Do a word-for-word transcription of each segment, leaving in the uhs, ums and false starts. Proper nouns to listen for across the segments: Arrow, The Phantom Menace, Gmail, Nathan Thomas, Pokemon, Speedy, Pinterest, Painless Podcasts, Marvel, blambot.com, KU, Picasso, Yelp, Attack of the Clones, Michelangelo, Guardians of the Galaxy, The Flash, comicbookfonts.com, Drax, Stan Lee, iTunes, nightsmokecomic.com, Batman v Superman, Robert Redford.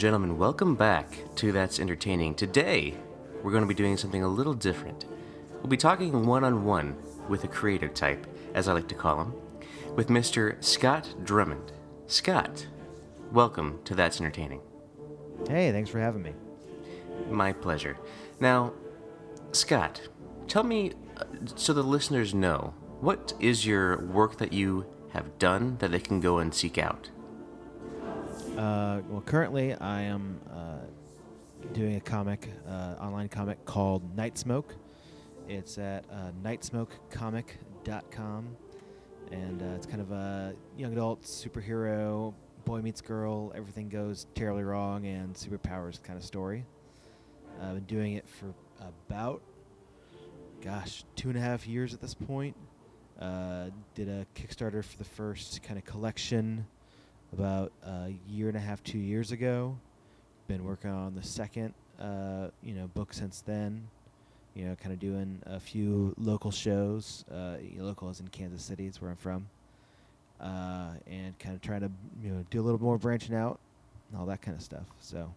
and gentlemen, welcome back to That's Entertaining. Today, we're going to be doing something a little different. We'll be talking one-on-one with a creative type, as I like to call him, with Mister Scott Drummond. Scott, welcome to That's Entertaining. Hey, thanks for having me. My pleasure. Now, Scott, tell me, so the listeners know, what is your work that you have done that they can go and seek out? Uh, well, currently I am uh, doing a comic, uh, online comic called Night Smoke. It's at uh, night smoke comic dot com, and uh, it's kind of a young adult superhero, boy meets girl, everything goes terribly wrong, and superpowers kind of story. Uh, I've been doing it for about, gosh, two and a half years at this point. Uh, did a Kickstarter for the first kind of collection about a year and a half, two years ago. Been working on the second, uh, you know, book since then. You know, kind of doing a few local shows. Uh, local is in Kansas City, it's where I'm from. Uh, and kind of trying to, you know, do a little more branching out and all that kind of stuff. So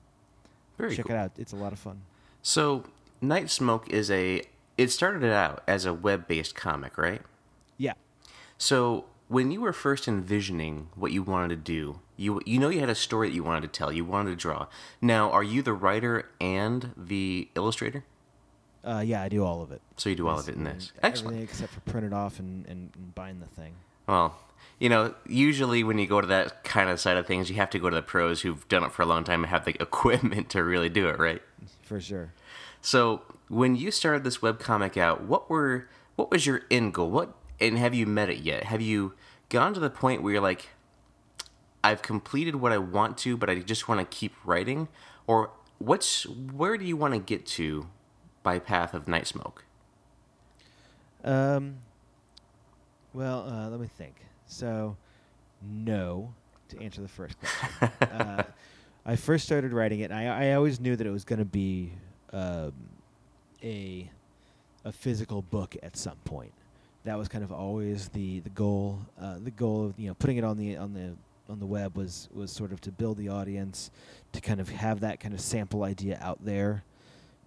Very check cool. it out. It's a lot of fun. So Night Smoke is a, it started out as a web-based comic, right? Yeah. So when you were first envisioning what you wanted to do, you you know you had a story that you wanted to tell, you wanted to draw. Now, are you the writer and the illustrator? Uh, yeah, I do all of it. So you do all yes, of it in this. Excellent. Everything except for print it off and, and, and bind the thing. Well, you know, usually when you go to that kind of side of things, you have to go to the pros who've done it for a long time and have the equipment to really do it, right? For sure. So when you started this webcomic out, what were what was your end goal? What And have you met it yet? Have you gone to the point where you're like, I've completed what I want to, but I just want to keep writing? Or what's where do you want to get to by path of Night Smoke? Um. Well, uh, let me think. So, no, to answer the first question. uh, I first started writing it, and I, I always knew that it was going to be um, a a physical book at some point. That was kind of always the the goal. Uh, the goal of you know putting it on the on the on the web was was sort of to build the audience, to kind of have that kind of sample idea out there,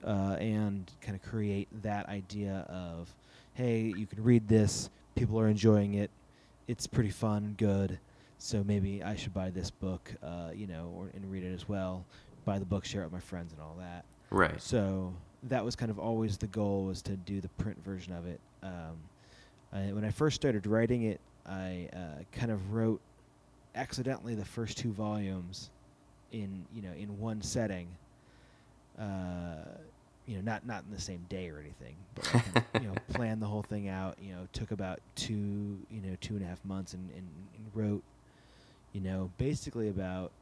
uh, and kind of create that idea of, hey, you can read this. People are enjoying it. It's pretty fun, good. So maybe I should buy this book, uh, you know, or, and read it as well. Buy the book, share it with my friends, and all that. Right. So that was kind of always the goal, was to do the print version of it. Um, I, when I first started writing it, I uh, kind of wrote accidentally the first two volumes in you know in one setting. Uh, you know, not, not in the same day or anything, but I kind of, you know, planned the whole thing out. You know, took about two you know two and a half months and, and, and wrote, you know, basically about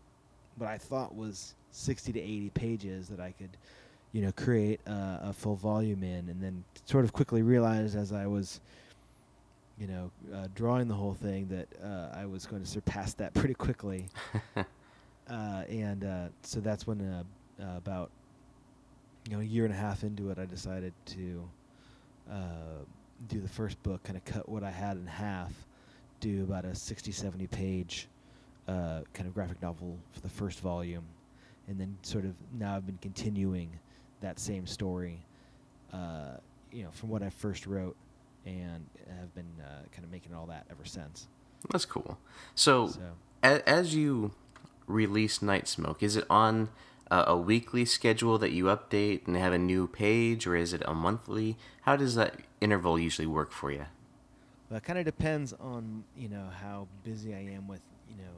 what I thought was sixty to eighty pages that I could, you know, create a, a full volume in, and then sort of quickly realized as I was. You know, uh, drawing the whole thing that uh, I was going to surpass that pretty quickly, uh, and uh, so that's when uh, uh, about you know a year and a half into it, I decided to uh, do the first book, kind of cut what I had in half, do about a sixty, seventy page uh, kind of graphic novel for the first volume, and then sort of now I've been continuing that same story, uh, you know, from what I first wrote. And have been uh, kind of making all that ever since. That's cool. So, so. A- as you release Night Smoke, is it on uh, a weekly schedule that you update and have a new page, or is it a monthly? How does that interval usually work for you? Well, it kind of depends on, you know, how busy I am with, you know,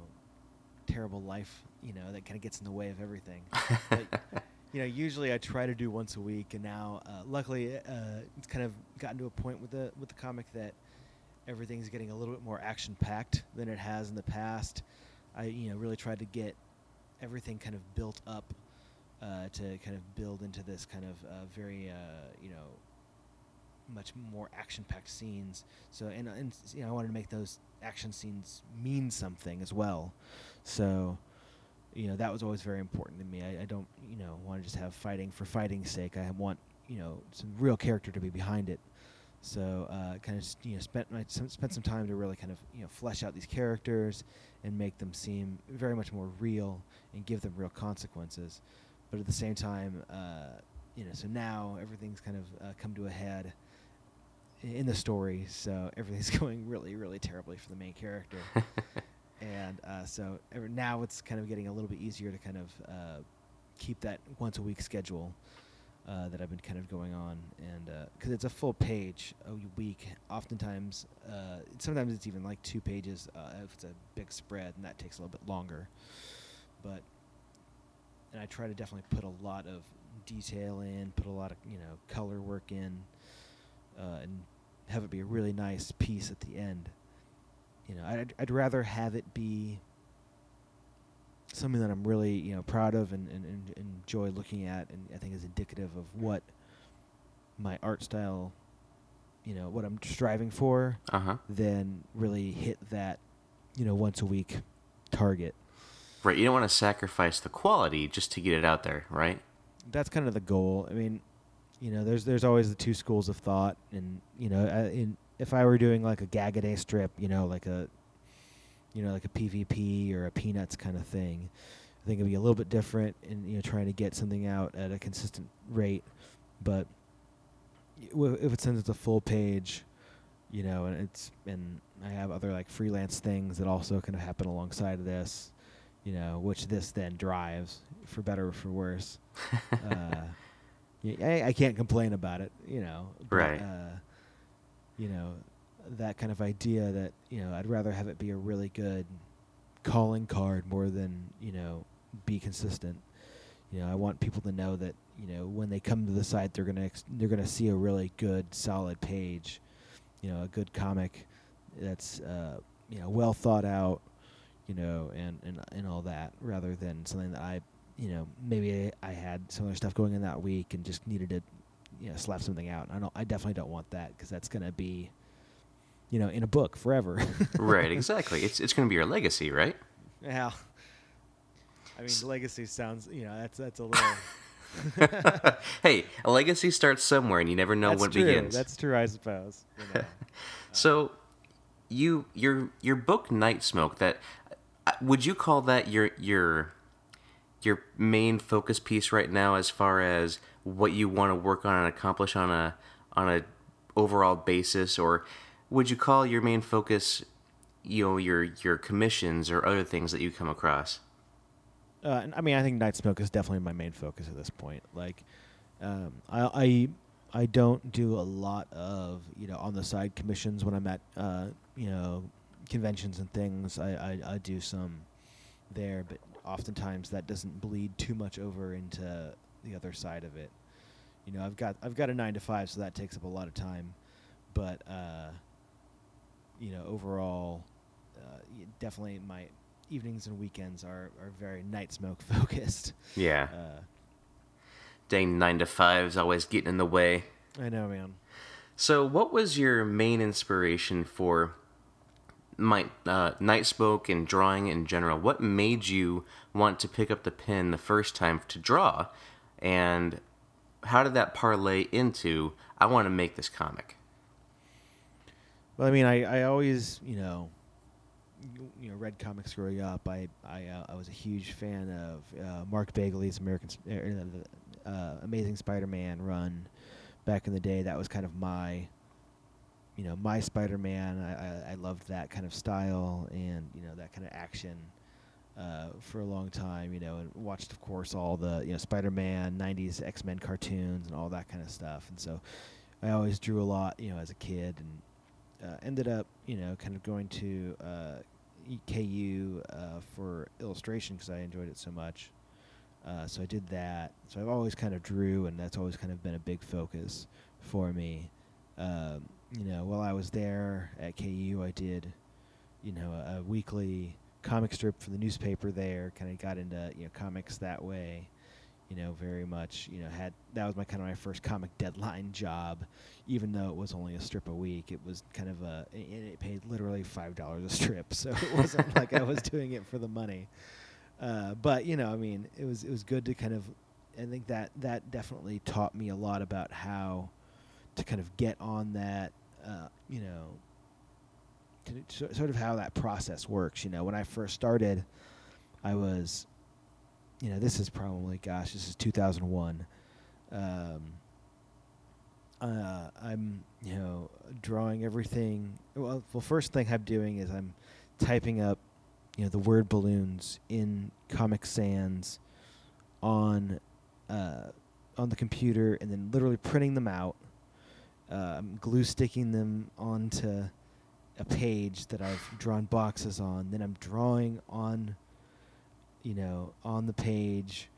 terrible life, you know, that kind of gets in the way of everything. But, you know, usually I try to do once a week, and now, uh, luckily, uh, it's kind of gotten to a point with the with the comic that everything's getting a little bit more action-packed than it has in the past. I, you know, really tried to get everything kind of built up uh, to kind of build into this kind of uh, very, uh, you know, much more action-packed scenes. So, and and you know, I wanted to make those action scenes mean something as well. So. You know, that was always very important to me. I, I don't, you know, want to just have fighting for fighting's sake. I want, you know, some real character to be behind it. So uh, kind of just, you know spent my some, spent some time to really kind of you know flesh out these characters and make them seem very much more real and give them real consequences. But at the same time, uh, you know, so now everything's kind of uh, come to a head in the story, so everything's going really, really terribly for the main character. And uh, so every, now it's kind of getting a little bit easier to kind of uh, keep that once-a-week schedule uh, that I've been kind of going on. And because uh, it's a full page a week, oftentimes, uh, sometimes it's even like two pages uh, if it's a big spread, and that takes a little bit longer. But and I try to definitely put a lot of detail in, put a lot of you know color work in, uh, and have it be a really nice piece at the end. You know, I'd I'd rather have it be something that I'm really you know proud of and, and, and enjoy looking at, and I think is indicative of what my art style, you know, what I'm striving for, uh-huh. than really hit that, you know, once a week target. Right, you don't want to sacrifice the quality just to get it out there, right? That's kind of the goal. I mean, you know, there's there's always the two schools of thought, and you know, I, in if I were doing like a gag-a-day strip, you know, like a, you know, like a P V P or a Peanuts kind of thing, I think it'd be a little bit different in, you know, trying to get something out at a consistent rate. But if it sends it to full page, you know, and it's, and I have other like freelance things that also kind of happen alongside of this, you know, which this then drives for better or for worse. uh, I, I can't complain about it, you know. But, right. Uh, you know, that kind of idea that, you know, I'd rather have it be a really good calling card more than, you know, be consistent. You know, I want people to know that, you know, when they come to the site, they're going to ex- they're going to see a really good, solid page, you know, a good comic that's, uh, you know, well thought out, you know, and, and, and all that, rather than something that I, you know, maybe I had some other stuff going in that week and just needed to, you know, slap something out. I don't. I definitely don't want that, because that's going to be, you know, in a book forever. Right. Exactly. It's it's going to be your legacy, right? Yeah. I mean, S- legacy sounds. You know, that's that's a little. Hey, a legacy starts somewhere, and you never know that's what true. begins. That's true. I suppose. You know. So, you your your book Night Smoke. That would you call that your your your main focus piece right now, as far as what you want to work on and accomplish on a on a overall basis? Or would you call your main focus, you know, your your commissions or other things that you come across? Uh, I mean, I think Night Smoke is definitely my main focus at this point. Like, um, I, I I don't do a lot of you know on the side commissions when I'm at uh, you know conventions and things. I, I I do some there, but oftentimes that doesn't bleed too much over into the other side of it. You know, I've got I've got a nine to five, so that takes up a lot of time. But uh, you know, overall, uh, definitely my evenings and weekends are, are very Night Smoke focused. Yeah. Uh, Dang, nine to five is always getting in the way. I know, man. So, what was your main inspiration for my uh, Night Smoke and drawing in general? What made you want to pick up the pen the first time to draw? And how did that parlay into, I want to make this comic? Well, I mean, I, I always, you know, you know, read comics growing up. I I, uh, I was a huge fan of uh, Mark Bagley's American uh, uh, Amazing Spider-Man run back in the day. That was kind of my, you know, my Spider-Man. I, I, I loved that kind of style and, you know, that kind of action. Uh, for a long time, you know, and watched, of course, all the, you know, Spider-Man, nineties X-Men cartoons and all that kind of stuff. And so I always drew a lot, you know, as a kid, and uh, ended up, you know, kind of going to uh, E K U uh, for illustration because I enjoyed it so much. Uh, so I did that. So I've always kind of drew, and that's always kind of been a big focus for me. Um, you know, while I was there at K U, I did, you know, a, a weekly comic strip for the newspaper there, kind of got into, you know, comics that way, you know, very much, you know, had, that was my kind of my first comic deadline job, even though it was only a strip a week. It was kind of a, and it paid literally five dollars a strip. So it wasn't like I was doing it for the money. Uh, but, you know, I mean, it was, it was good to kind of, I think that, that definitely taught me a lot about how to kind of get on that, uh, you know, to, to sort of how that process works. You know, when I first started, I was, you know, this is probably, gosh, this is two thousand one. Um, uh, I'm, you know, drawing everything. Well, well, first thing I'm doing is I'm typing up, you know, the word balloons in Comic Sans on uh, on the computer, and then literally printing them out. Uh, I'm glue sticking them onto a page that I've drawn boxes on. Then I'm drawing on, you know, on the page,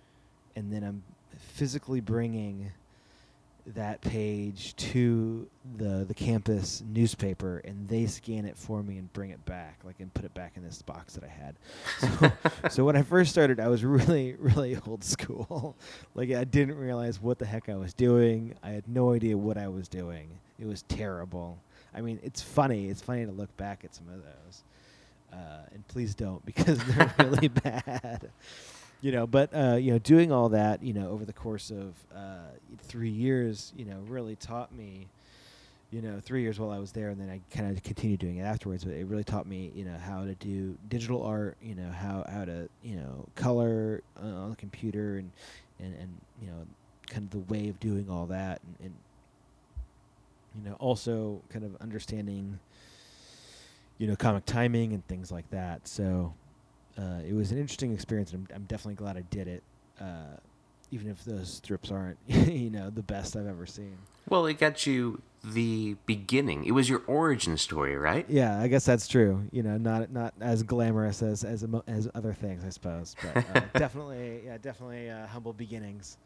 and then I'm physically bringing that page to the the campus newspaper, and they scan it for me and bring it back, like, and put it back in this box that I had. So, so when I first started, I was really, really old school. Like, I didn't realize what the heck I was doing. I had no idea what I was doing. It was terrible. I mean, it's funny. It's funny to look back at some of those. Uh, and please don't, because they're really bad. You know, but, uh, you know, doing all that, you know, over the course of uh, three years, you know, really taught me, you know, three years while I was there, and then I kind of continued doing it afterwards, but it really taught me, you know, how to do digital art, you know, how, how to, you know, color uh, on the computer, and, and, and, you know, kind of the way of doing all that, and, and you know, also kind of understanding, you know, comic timing and things like that, so... Uh, it was an interesting experience, and I'm, I'm definitely glad I did it, uh, even if those strips aren't, you know, the best I've ever seen. Well, it got you the beginning. It was your origin story, right? Yeah, I guess that's true. You know, not not as glamorous as as, as other things, I suppose, but uh, definitely, yeah, definitely uh, humble beginnings.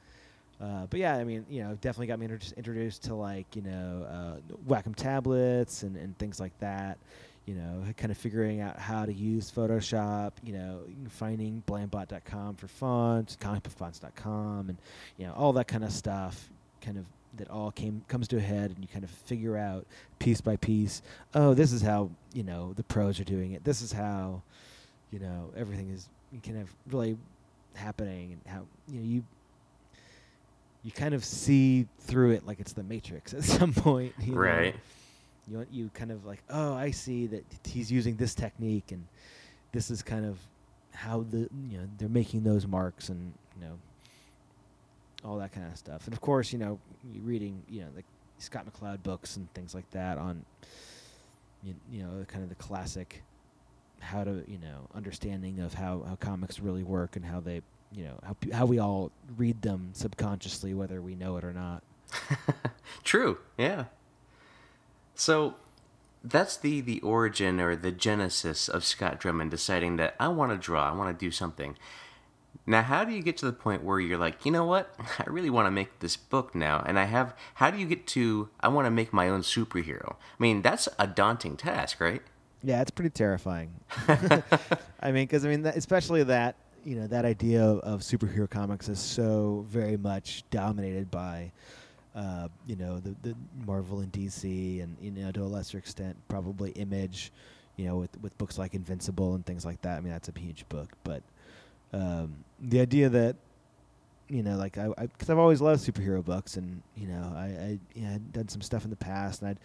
Uh, but yeah, I mean, you know, definitely got me inter- introduced to, like, you know, uh, Wacom tablets and, and things like that. You know, kind of figuring out how to use Photoshop, you know, finding blambot dot com for fonts, comic book fonts dot com, and, you know, all that kind of stuff, kind of that all came comes to a head, and you kind of figure out piece by piece, oh, this is how, you know, the pros are doing it. This is how, you know, everything is kind of really happening, and how, you know, you... You kind of see through it like it's the Matrix at some point. You right. Know? You you kind of like, oh, I see that he's using this technique, and this is kind of how the you know they're making those marks, and you know all that kind of stuff. And of course, you know, you're reading you know the Scott McCloud books and things like that on you, you know kind of the classic how to you know understanding of how, how comics really work, and how they. You know, how how we all read them subconsciously, whether we know it or not. True, yeah. So that's the, the origin or the genesis of Scott Drummond deciding that I want to draw, I want to do something. Now, how do you get to the point where you're like, you know what, I really want to make this book now, and I have, how do you get to, I want to make my own superhero? I mean, that's a daunting task, right? Yeah, it's pretty terrifying. I mean, because, I mean, that, especially that, you know, that idea of, of superhero comics is so very much dominated by, uh, you know, the, the Marvel and D C, and, you know, to a lesser extent, probably Image, you know, with, with books like Invincible and things like that. I mean, that's a huge book. But um, the idea that, you know, like, I, I, because I've always loved superhero books, and, you know, I, I you know, had done some stuff in the past, and I'd,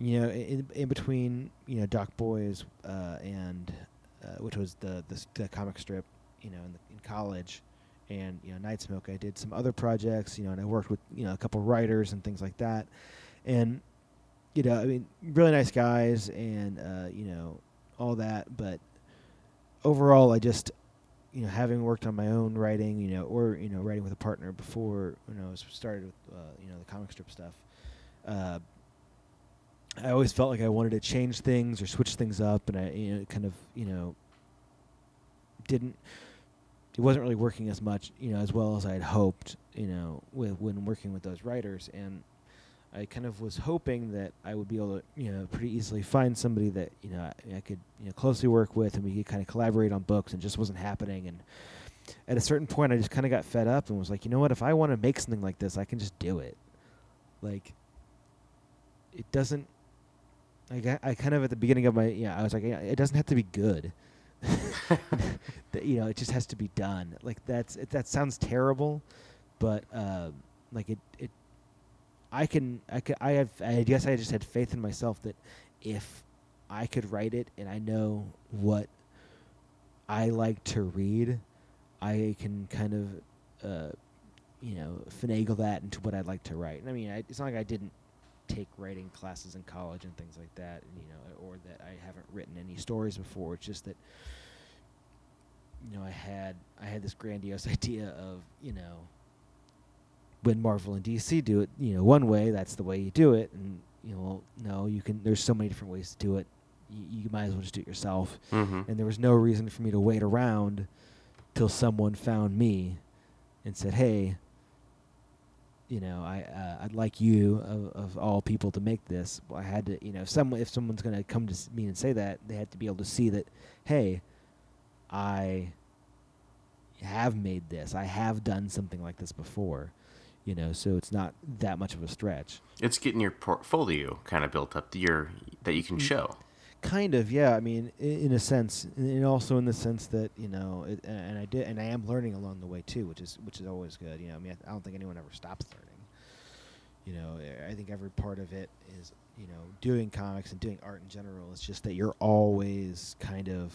you know, in, in between, you know, Doc Boys uh, and, uh, which was the, the, the comic strip, you know, in, the, in college, and, you know, Night Smoke, I did some other projects, you know, and I worked with, you know, a couple writers and things like that. And, you know, I mean, really nice guys, and, uh, you know, all that. But overall, I just, you know, having worked on my own writing, you know, or, you know, writing with a partner before, you know, started with, uh, you know, the comic strip stuff, uh, I always felt like I wanted to change things or switch things up. And I, you know, kind of, you know, didn't, it wasn't really working as much, you know, as well as I had hoped, you know, with, when working with those writers. And I kind of was hoping that I would be able to, you know, pretty easily find somebody that, you know, I, I could, you know, closely work with, and we could kind of collaborate on books, and just wasn't happening. And at a certain point, I just kind of got fed up and was like, you know what, if I want to make something like this, I can just do it. Like, it doesn't, like, I, I kind of at the beginning of my, you know, I was like, yeah, it doesn't have to be good. That, you know, it just has to be done. Like, that's it, that sounds terrible, but uh, like it, it I can, I can, I have, I guess I just had faith in myself that if I could write it and I know what I like to read, I can kind of, uh, you know, finagle that into what I'd like to write. I mean, I, it's not like I didn't take writing classes in college and things like that, you know, or that I haven't written any stories before. It's just that, you know, I had, I had this grandiose idea of, you know, when Marvel and D C do it, you know, one way, that's the way you do it. And, you know, no, you can, there's so many different ways to do it. Y- you might as well just do it yourself. Mm-hmm. And there was no reason for me to wait around till someone found me and said, hey, you know, I, uh, I'd like you of, of all people to make this. Well, I had to, you know, if someone, if someone's going to come to me and say that, they had to be able to see that, hey, I have made this. I have done something like this before. You know, so it's not that much of a stretch. It's getting your portfolio kind of built up, your that you can show. Kind of, yeah. I mean, in a sense, and also in the sense that, you know, it, and I did, and I am learning along the way too, which is which is always good. You know, I mean, I don't think anyone ever stops learning. You know, I think every part of it is, you know, doing comics and doing art in general. It's just that you're always kind of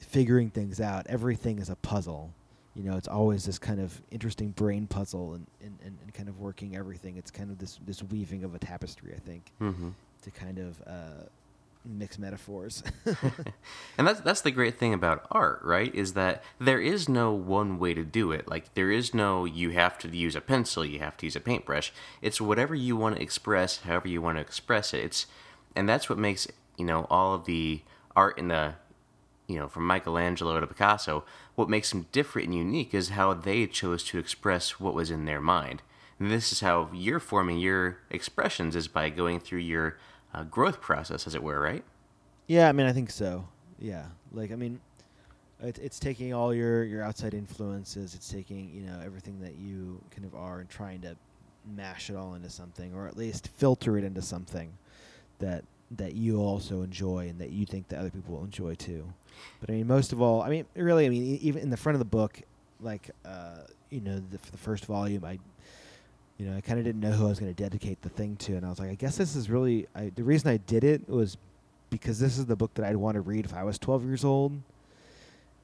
figuring things out. Everything is a puzzle. You know, it's always this kind of interesting brain puzzle and, and, and, and kind of working everything. It's kind of this, this weaving of a tapestry, I think, mm-hmm. to kind of uh, mix metaphors. And that's, that's the great thing about art, right, is that there is no one way to do it. Like, there is no you have to use a pencil, you have to use a paintbrush. It's whatever you want to express, however you want to express it. It's, and that's what makes, you know, all of the art in the, you know, from Michelangelo to Picasso, what makes them different and unique is how they chose to express what was in their mind. And this is how you're forming your expressions, is by going through your uh, growth process, as it were, right? Yeah, I mean, I think so. Yeah. Like, I mean, it, it's taking all your, your outside influences. It's taking, you know, everything that you kind of are and trying to mash it all into something, or at least filter it into something that that you also enjoy and that you think that other people will enjoy too. But I mean, most of all, I mean, really, I mean, e- even in the front of the book, like, uh, you know, the, for the first volume, I, you know, I kind of didn't know who I was going to dedicate the thing to. And I was like, I guess this is really, I, the reason I did it was because this is the book that I'd want to read if I was twelve years old.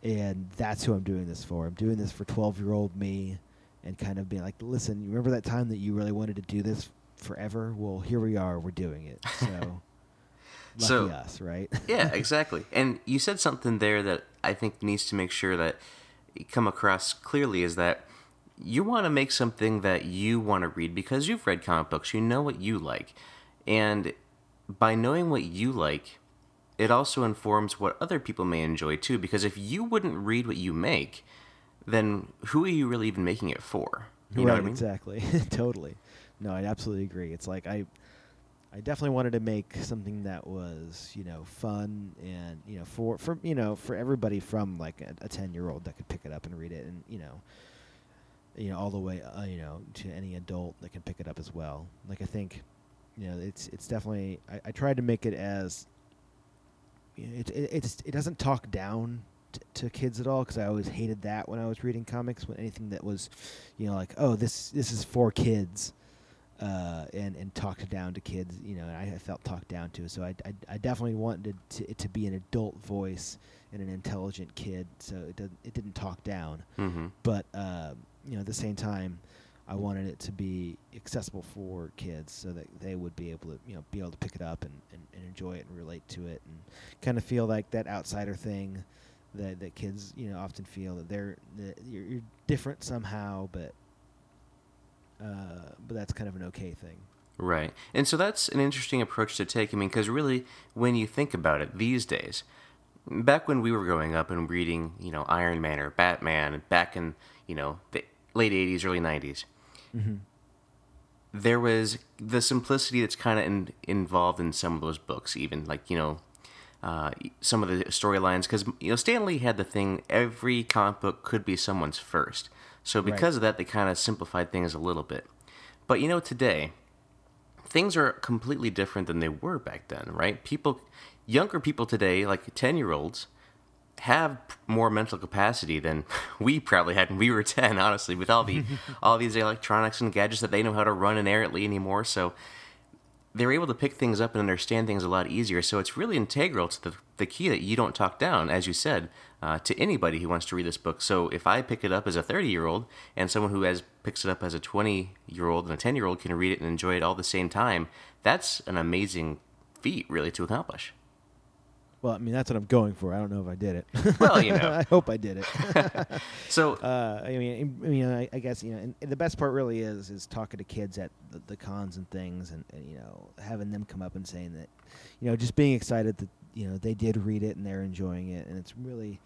And that's who I'm doing this for. I'm doing this for twelve year old me and kind of being like, listen, you remember that time that you really wanted to do this forever? Well, here we are, we're doing it. So. Lucky so, us, right? Yeah, exactly. And you said something there that I think needs to make sure that you come across clearly, is that you want to make something that you want to read because you've read comic books. You know what you like. And by knowing what you like, it also informs what other people may enjoy too. Because if you wouldn't read what you make, then who are you really even making it for? You right, know what I mean? Exactly. Totally. No, I absolutely agree. It's like I... I definitely wanted to make something that was, you know, fun and, you know, for, for you know, for everybody from like a ten year old that could pick it up and read it, and, you know, you know, all the way, uh, you know, to any adult that can pick it up as well. Like, I think, you know, it's, it's definitely, I, I tried to make it as, you know, it, it, it's, it doesn't talk down t- to kids at all. 'Cause I always hated that when I was reading comics, when anything that was, you know, like, oh, this, this is for kids. Uh, and, and talked down to kids, you know, and I, I felt talked down to. So I, I, I definitely wanted to, it to be an adult voice and an intelligent kid, so it didn't, it didn't talk down. Mm-hmm. But, uh, you know, at the same time, I wanted it to be accessible for kids so that they would be able to, you know, be able to pick it up and, and, and enjoy it and relate to it and kind of feel like that outsider thing that, that kids, you know, often feel, that they're, that you're, you're different somehow, but Uh, but that's kind of an okay thing. Right. And so that's an interesting approach to take. I mean, because really, when you think about it these days, back when we were growing up and reading, you know, Iron Man or Batman back in, you know, the late eighties, early nineties, mm-hmm. there was the simplicity that's kind of in, involved in some of those books, even like, you know, uh, some of the storylines. Because, you know, Stan Lee had the thing, every comic book could be someone's first. So because right. of that, they kind of simplified things a little bit. But, you know, today, things are completely different than they were back then, right? People, younger people today, like ten-year-olds, have more mental capacity than we probably had when we were ten, honestly, with all the all these electronics and gadgets that they know how to run inerrantly anymore. So they're able to pick things up and understand things a lot easier. So it's really integral to the, the key that you don't talk down, as you said, uh, to anybody who wants to read this book. So if I pick it up as a thirty-year-old and someone who has picks it up as a twenty-year-old and a ten-year-old can read it and enjoy it all at the same time, that's an amazing feat, really, to accomplish. Well, I mean, that's what I'm going for. I don't know if I did it. Well, you know. I hope I did it. So, uh, I mean, I mean, I, I guess, you know, and, and the best part really is is talking to kids at the, the cons and things, and, and, you know, having them come up and saying that, you know, just being excited that, you know, they did read it and they're enjoying it. And it's really,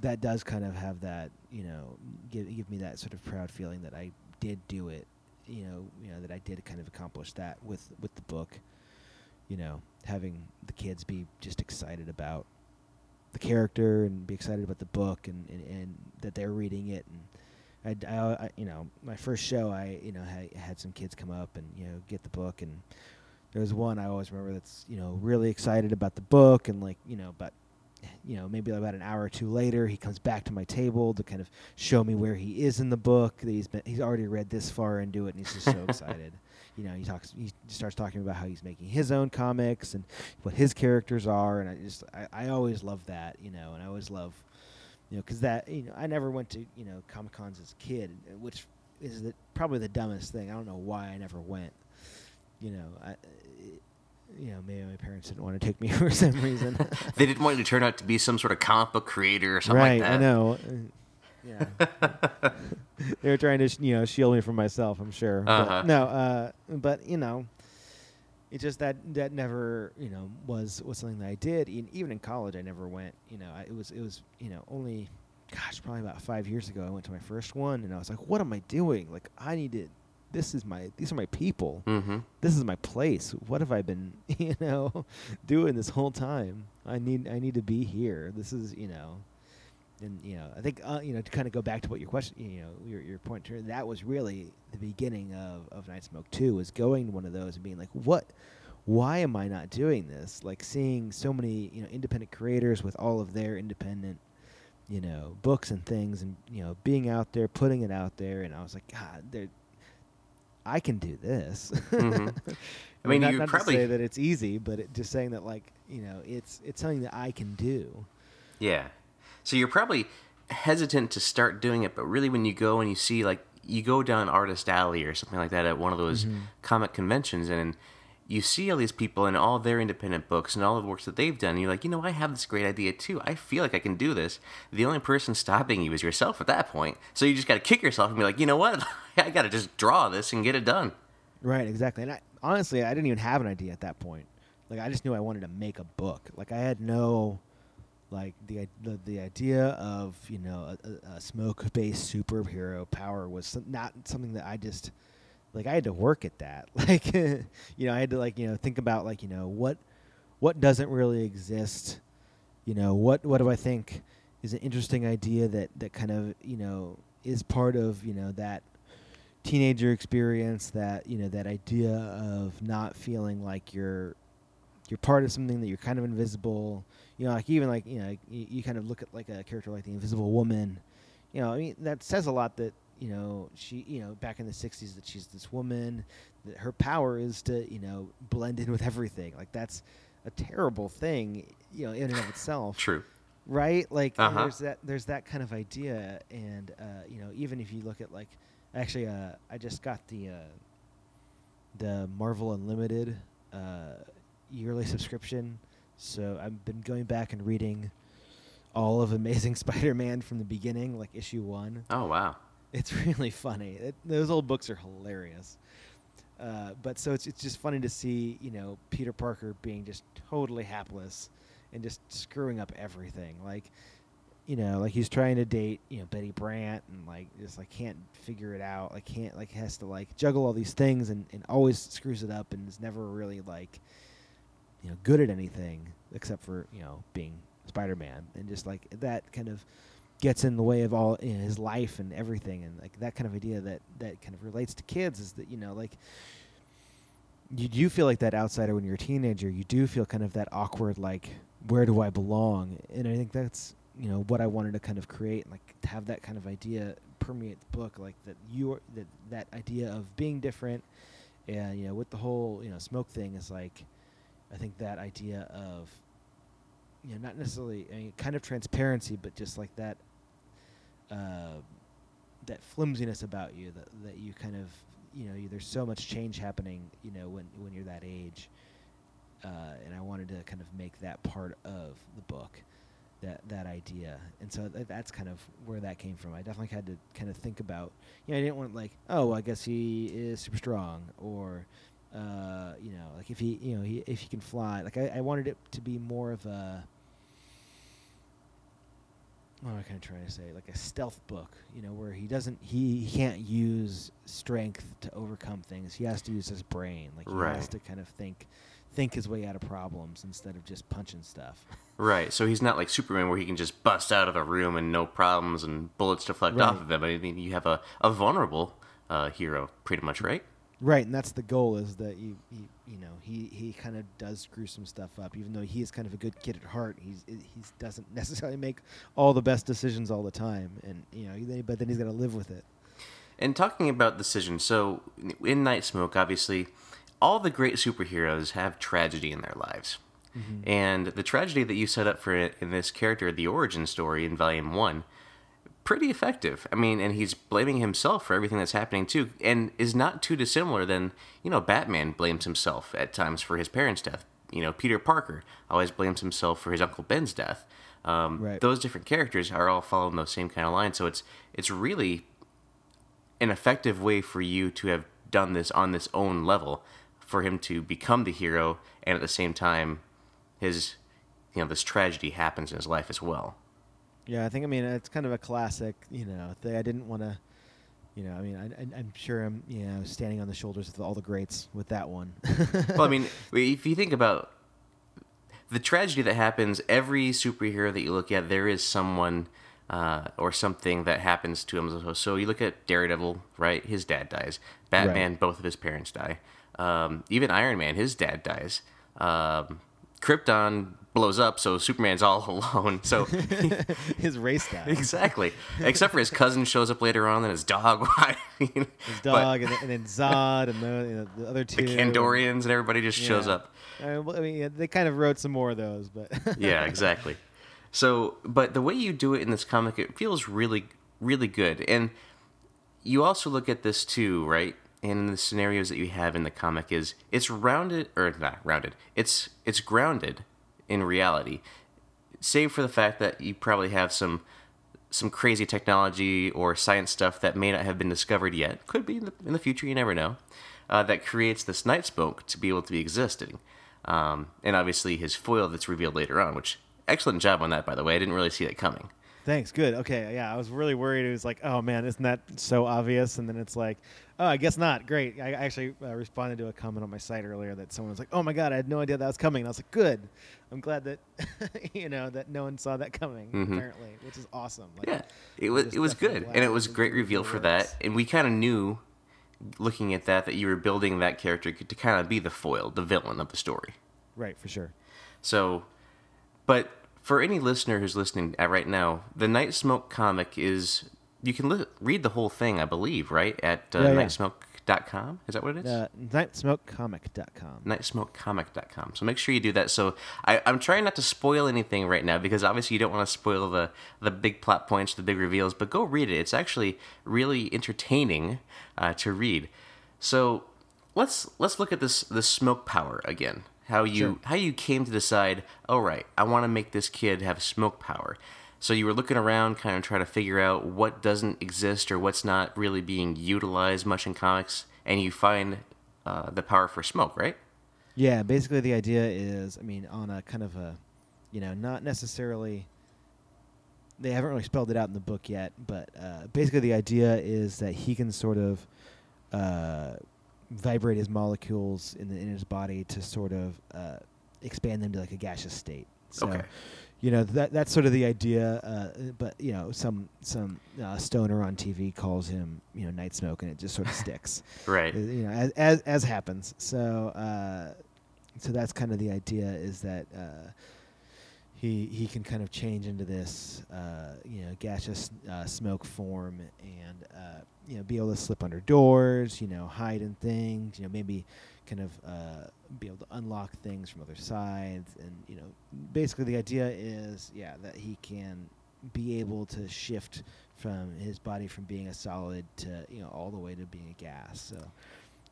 that does kind of have that, you know, give, give me that sort of proud feeling that I did do it, you know, you know, that I did kind of accomplish that with, with the book. You know, having the kids be just excited about the character and be excited about the book and, and, and that they're reading it. And I, I, I, you know, my first show, I, you know, had, had some kids come up and, you know, get the book. And there was one I always remember that's, you know, really excited about the book. And like, you know, but, you know, maybe about an hour or two later, he comes back to my table to kind of show me where he is in the book. That he's been, he's already read this far into it, and he's just so excited. You know, he talks. He starts talking about how he's making his own comics and what his characters are, and I just, I, I always love that, you know, and I always love, you know, because that, you know, I never went to, you know, Comic Cons as a kid, which is the, probably the dumbest thing. I don't know why I never went. You know, I, you know, maybe my parents didn't want to take me for some reason. They didn't want you to turn out to be some sort of comic book creator or something right, like that. Right, I know. Yeah. They were trying to, you know, shield me from myself, I'm sure. Uh-huh. But no, uh, but, you know, it's just that that never, you know, was, was something that I did. E- even in college, I never went, you know, I, it was, it was, you know, only, gosh, probably about five years ago, I went to my first one, and I was like, what am I doing? Like, I need to, this is my, these are my people. Mm-hmm. This is my place. What have I been, you know, doing this whole time? I need, I need to be here. This is, you know. And, you know, I think, uh, you know, to kind of go back to what your question, you know, your your point to, that was really the beginning of, of Night Smoke two, was going to one of those and being like, what, why am I not doing this? Like seeing so many, you know, independent creators with all of their independent, you know, books and things and, you know, being out there, putting it out there. And I was like, God, there, I can do this. Mm-hmm. I mean, not, you not probably to say that it's easy, but it, just saying that, like, you know, it's, it's something that I can do. Yeah. So you're probably hesitant to start doing it, but really when you go and you see, like, you go down Artist Alley or something like that at one of those mm-hmm. comic conventions, and you see all these people and all their independent books and all of the works that they've done, and you're like, you know, I have this great idea too. I feel like I can do this. The only person stopping you is yourself at that point. So you just got to kick yourself and be like, you know what? I got to just draw this and get it done. Right, exactly. And I, honestly, I didn't even have an idea at that point. Like, I just knew I wanted to make a book. Like, I had no... Like the, the the idea of, you know, a, a smoke-based superhero power was some, not something that I just, like, I had to work at that. Like, you know, I had to, like, you know, think about, like, you know, what what doesn't really exist, you know, what what do I think is an interesting idea that, that kind of, you know, is part of, you know, that teenager experience, that, you know, that idea of not feeling like you're you're part of something, that you're kind of invisible. You know, like, even, like, you know, you, you kind of look at, like, a character like the Invisible Woman. You know, I mean, that says a lot that, you know, she, you know, back in the sixties, that she's this woman, that her power is to, you know, blend in with everything. Like, that's a terrible thing, you know, in and of itself. True. Right? Like, uh-huh. there's that there's that kind of idea. And, uh, you know, even if you look at, like, actually, uh, I just got the, uh, the Marvel Unlimited uh, yearly subscription. So I've been going back and reading all of Amazing Spider-Man from the beginning, like issue one. Oh, wow. It's really funny. It, those old books are hilarious. Uh, but so it's it's just funny to see, you know, Peter Parker being just totally hapless and just screwing up everything. Like, you know, like he's trying to date, you know, Betty Brant and, like, just, like, can't figure it out. Like, can't, like, has to, like, juggle all these things and, and always screws it up and is never really, like, you know, good at anything except for, you know, being Spider-Man, and just like that kind of gets in the way of all, you know, his life and everything. And like that kind of idea that, that kind of relates to kids is that, you know, like you do feel like that outsider when you're a teenager. You do feel kind of that awkward, like, where do I belong? And I think that's, you know, what I wanted to kind of create, and like to have that kind of idea permeate the book, like that you that that idea of being different. And, you know, with the whole, you know, smoke thing is like, I think that idea of, you know, not necessarily, I mean, kind of transparency, but just like that, uh, that flimsiness about you that, that you kind of, you know, you, there's so much change happening, you know, when, when you're that age. Uh, and I wanted to kind of make that part of the book, that, that idea. And so th- that's kind of where that came from. I definitely had to kind of think about, you know, I didn't want like, oh, well, I guess he is super strong, or, uh, you know, like if he, you know, he, if he can fly, like I, I wanted it to be more of a, what am I kind of trying to say? Like a stealth book, you know, where he doesn't, he, he can't use strength to overcome things. He has to use his brain. Like he right. has to kind of think, think his way out of problems instead of just punching stuff. Right. So he's not like Superman, where he can just bust out of a room and no problems and bullets deflect right. off of him. I mean, you have a, a vulnerable uh, hero pretty much, right? Right. And that's the goal, is that you, you, you know, he, he kind of does screw some stuff up, even though he is kind of a good kid at heart. He's, he doesn't necessarily make all the best decisions all the time. And, you know, but then he's got to live with it. And talking about decisions, so in Night Smoke, obviously, all the great superheroes have tragedy in their lives. Mm-hmm. And the tragedy that you set up for it in this character, the origin story in Volume one, pretty effective. I mean, and he's blaming himself for everything that's happening too, and is not too dissimilar than, you know, Batman blames himself at times for his parents' death. You know, Peter Parker always blames himself for his Uncle Ben's death. Um, right. Those different characters are all following those same kind of lines, so it's it's really an effective way for you to have done this on this own level, for him to become the hero, and at the same time, his, you know, this tragedy happens in his life as well. Yeah, I think, I mean, it's kind of a classic, you know, thing. I didn't want to, you know, I mean, I, I, I'm sure I'm, you know, standing on the shoulders of all the greats with that one. Well, I mean, if you think about the tragedy that happens, every superhero that you look at, there is someone uh, or something that happens to him. So you look at Daredevil, right? His dad dies. Batman, right. Both of his parents die. Um, even Iron Man, his dad dies. Um, Krypton blows up, so Superman's all alone. So his race dies. Exactly. Except for his cousin shows up later on, and his dog. his dog, but, and, and then Zod, and the, you know, the other two. The Kandorians, and everybody just yeah. shows up. I mean, they kind of wrote some more of those, but yeah, exactly. So, but the way you do it in this comic, it feels really, really good. And you also look at this too, right? And the scenarios that you have in the comic is it's rounded or not rounded. It's it's grounded in reality, save for the fact that you probably have some some crazy technology or science stuff that may not have been discovered yet. Could be in the, in the future. You never know. Uh, that creates this Night Smoke to be able to be existing, um, and obviously his foil that's revealed later on. Which excellent job on that, by the way. I didn't really see that coming. Thanks. Good. Okay. Yeah, I was really worried. It was like, oh man, isn't that so obvious? And then it's like, oh, I guess not. Great. I actually uh, responded to a comment on my site earlier that someone was like, oh my God, I had no idea that was coming. And I was like, good. I'm glad that, you know, that no one saw that coming, mm-hmm. apparently, which is awesome. Like, yeah, it was, it was good. And it was a great reveal for that. And we kind of knew, looking at that, that you were building that character to kind of be the foil, the villain of the story. Right. For sure. So, but for any listener who's listening right now, the Night Smoke comic is, you can li- read the whole thing, I believe, right? At uh, yeah, yeah. night smoke dot com? Is that what it is? Uh, night smoke comic dot com. night smoke comic dot com. So make sure you do that. So I, I'm trying not to spoil anything right now, because obviously you don't want to spoil the, the big plot points, the big reveals, but go read it. It's actually really entertaining uh, to read. So let's let's look at this the smoke power again. How you sure. how you came to decide, oh, right, I want to make this kid have smoke power. So you were looking around, kind of trying to figure out what doesn't exist or what's not really being utilized much in comics, and you find uh, the power for smoke, right? Yeah, basically the idea is, I mean, on a kind of a, you know, not necessarily, they haven't really spelled it out in the book yet, but uh, basically the idea is that he can sort of Uh, vibrate his molecules in, the, in his body to sort of uh, expand them to like a gaseous state. So, okay. you know, that that's sort of the idea. Uh, but, you know, some some uh, stoner on T V calls him, you know, Night Smoke, and it just sort of sticks. Right. You know, as as, as happens. So, uh, so that's kind of the idea, is that, uh, he he can kind of change into this, uh, you know, gaseous uh, smoke form, and uh, you know, be able to slip under doors, you know, hide in things, you know, maybe kind of uh, be able to unlock things from other sides, and you know, basically the idea is, yeah, that he can be able to shift from his body from being a solid to, you know, all the way to being a gas. So,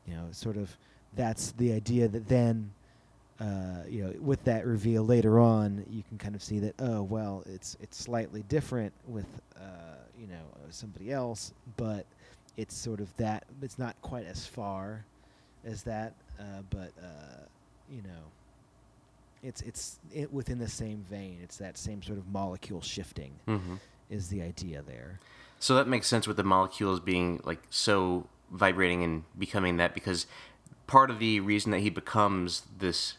you know, sort of that's the idea that then. Uh, you know, with that reveal later on, you can kind of see that, oh, well, it's it's slightly different with, uh, you know, somebody else, but it's sort of that, it's not quite as far as that, uh, but, uh, you know, it's it's it within the same vein. It's that same sort of molecule shifting mm-hmm. is the idea there. So that makes sense with the molecules being, like, so vibrating and becoming that, because part of the reason that he becomes this...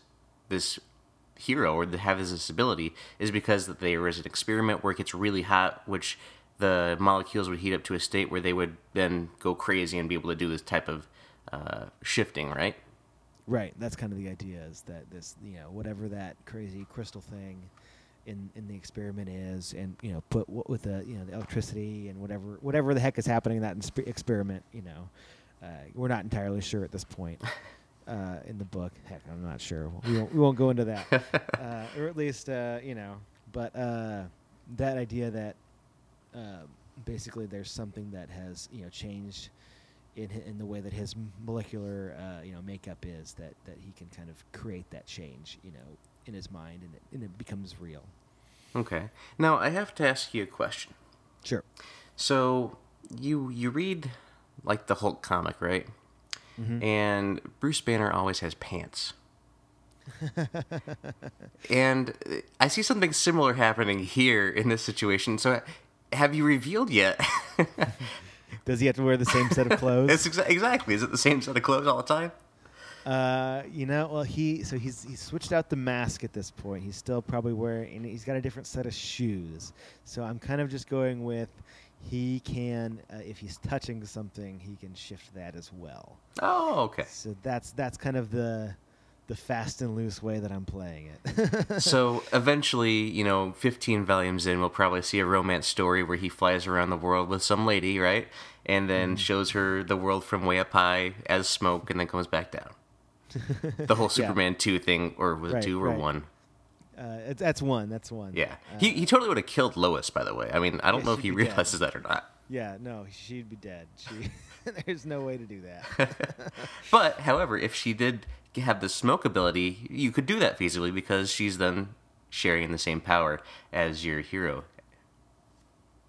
this hero or to have his ability is because that there is an experiment where it gets really hot, which the molecules would heat up to a state where they would then go crazy and be able to do this type of uh, shifting, right? Right. That's kind of the idea, is that this, you know, whatever that crazy crystal thing in, in the experiment is, and, you know, put w- with the, you know, the electricity and whatever, whatever the heck is happening in that inspe- experiment, you know, uh, we're not entirely sure at this point. Uh, in the book, heck, I'm not sure. We won't, we won't go into that, uh, or at least uh, you know. But uh, that idea that uh, basically there's something that has, you know, changed in in the way that his molecular uh, you know, makeup is, that that he can kind of create that change, you know, in his mind, and it, and it becomes real. Okay. Now I have to ask you a question. Sure. So you you read like the Hulk comic, right? Mm-hmm. And Bruce Banner always has pants. And I see something similar happening here in this situation. So have you revealed yet? Does he have to wear the same set of clothes? It's exa- exactly. Is it the same set of clothes all the time? Uh, you know, well, he so he's he's switched out the mask at this point. He's still probably wearing, and he's got a different set of shoes. So I'm kind of just going with... He can, uh, if he's touching something, he can shift that as well. Oh, okay. So that's that's kind of the the fast and loose way that I'm playing it. So eventually, you know, fifteen volumes in, we'll probably see a romance story where he flies around the world with some lady, right? And then mm-hmm. shows her the world from way up high as smoke, and then comes back down. The whole Superman yeah. two thing, or was right, it two or right. one? Uh, that's one. That's one. Yeah. Uh, he he totally would have killed Lois, by the way. I mean, I don't yeah, know if he realizes dead. that or not. Yeah, no, she'd be dead. She, there's no way to do that. But, however, if she did have the smoke ability, you could do that feasibly, because she's then sharing the same power as your hero.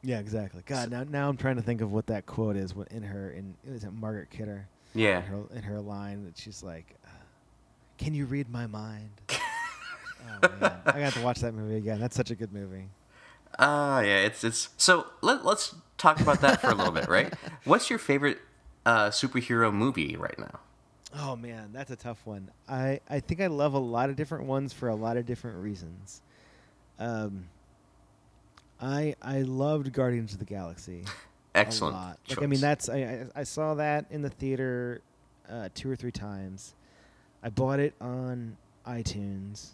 Yeah, exactly. God, so, now now I'm trying to think of what that quote is in her, in, is it Margaret Kidder? Yeah. In her, in her line that she's like, uh, can you read my mind? Oh, man. I got to watch that movie again. That's such a good movie. Ah, uh, yeah, it's it's. So let let's talk about that for a little bit, right? What's your favorite uh, superhero movie right now? Oh man, that's a tough one. I, I think I love a lot of different ones for a lot of different reasons. Um, I I loved Guardians of the Galaxy. Excellent. A lot. Like, I mean, that's I I saw that in the theater uh, two or three times. I bought it on iTunes.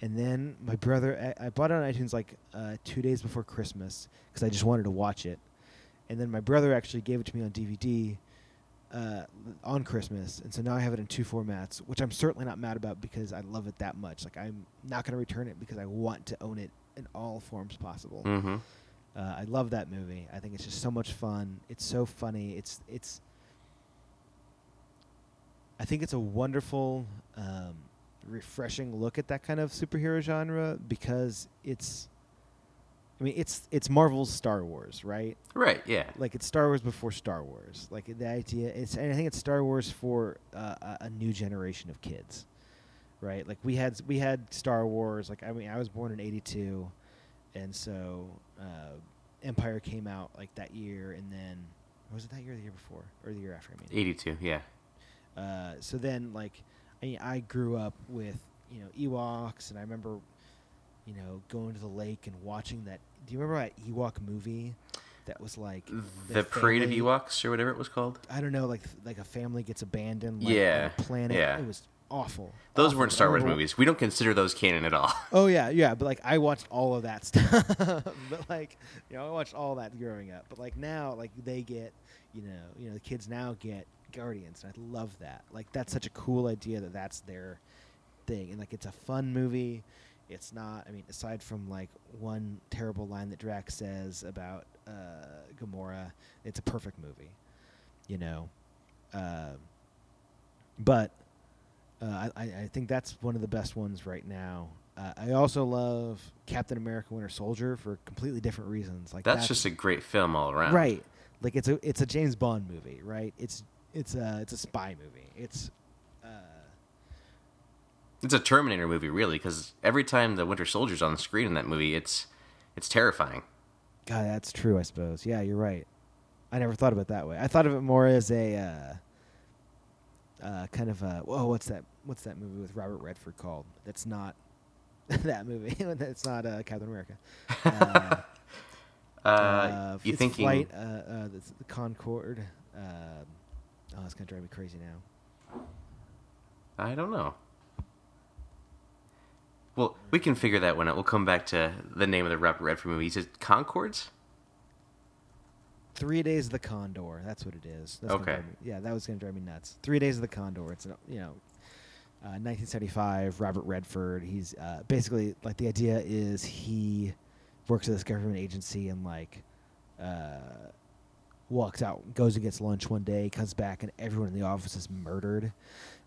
And then my brother, I, I bought it on iTunes like uh, two days before Christmas because I just wanted to watch it. And then my brother actually gave it to me on D V D uh, on Christmas. And so now I have it in two formats, which I'm certainly not mad about because I love it that much. Like, I'm not going to return it because I want to own it in all forms possible. Mm-hmm. Uh, I love that movie. I think it's just so much fun. It's so funny. It's, it's, I think it's a wonderful, um, refreshing look at that kind of superhero genre, because it's I mean it's it's Marvel's Star Wars, right? Right, yeah. Like, it's Star Wars before Star Wars. Like, the idea it's and I think it's Star Wars for uh, a new generation of kids. Right? Like, we had we had Star Wars, like I mean I was born in eighty-two, and so uh, Empire came out like that year, and then was it that year or the year before or the year after I mean. eighty-two, yeah. Uh, so then like I mean, I grew up with, you know, Ewoks, and I remember, you know, going to the lake and watching that. Do you remember that Ewok movie that was like the Parade of Ewoks or whatever it was called. I don't know, like like a family gets abandoned. Like, yeah, on a planet. Yeah. It was awful. Those awful. weren't Star Wars movies. We don't consider those canon at all. Oh yeah, yeah. But like I watched all of that stuff. But like, you know, I watched all that growing up. But like now, like they get, you know, you know, the kids now get Guardians, and I love that. Like that's such a cool idea that that's their thing, and like it's a fun movie. It's not, I mean, aside from, like, one terrible line that Drax says about uh, Gamora, it's a perfect movie, you know. Uh, but uh, I, I think that's one of the best ones right now. Uh, I also love Captain America Winter Soldier for completely different reasons. Like That's, that's just a great film all around. Right. Like, it's a it's a James Bond movie, right? It's, it's, a, it's a spy movie. It's... It's a Terminator movie, really, because every time the Winter Soldier's on the screen in that movie, it's it's terrifying. God, that's true, I suppose. Yeah, you're right. I never thought of it that way. I thought of it more as a uh, uh, kind of a, whoa, what's that What's that movie with Robert Redford called? That's not that movie. That's not uh, Captain America. Uh, uh, uh, you thinking? Flight, uh, uh, the Concorde. Uh, oh, it's going to drive me crazy now. I don't know. Well, we can figure that one out. We'll come back to the name of the Robert Redford movie. Is it Concords? Three Days of the Condor. That's what it is. That's okay. Yeah, that was going to drive me nuts. Three Days of the Condor. It's, you know, uh, nineteen seventy-five, Robert Redford. He's uh, basically, like, the idea is he works at this government agency and, like, uh, walks out, goes and gets lunch one day, comes back, and everyone in the office is murdered.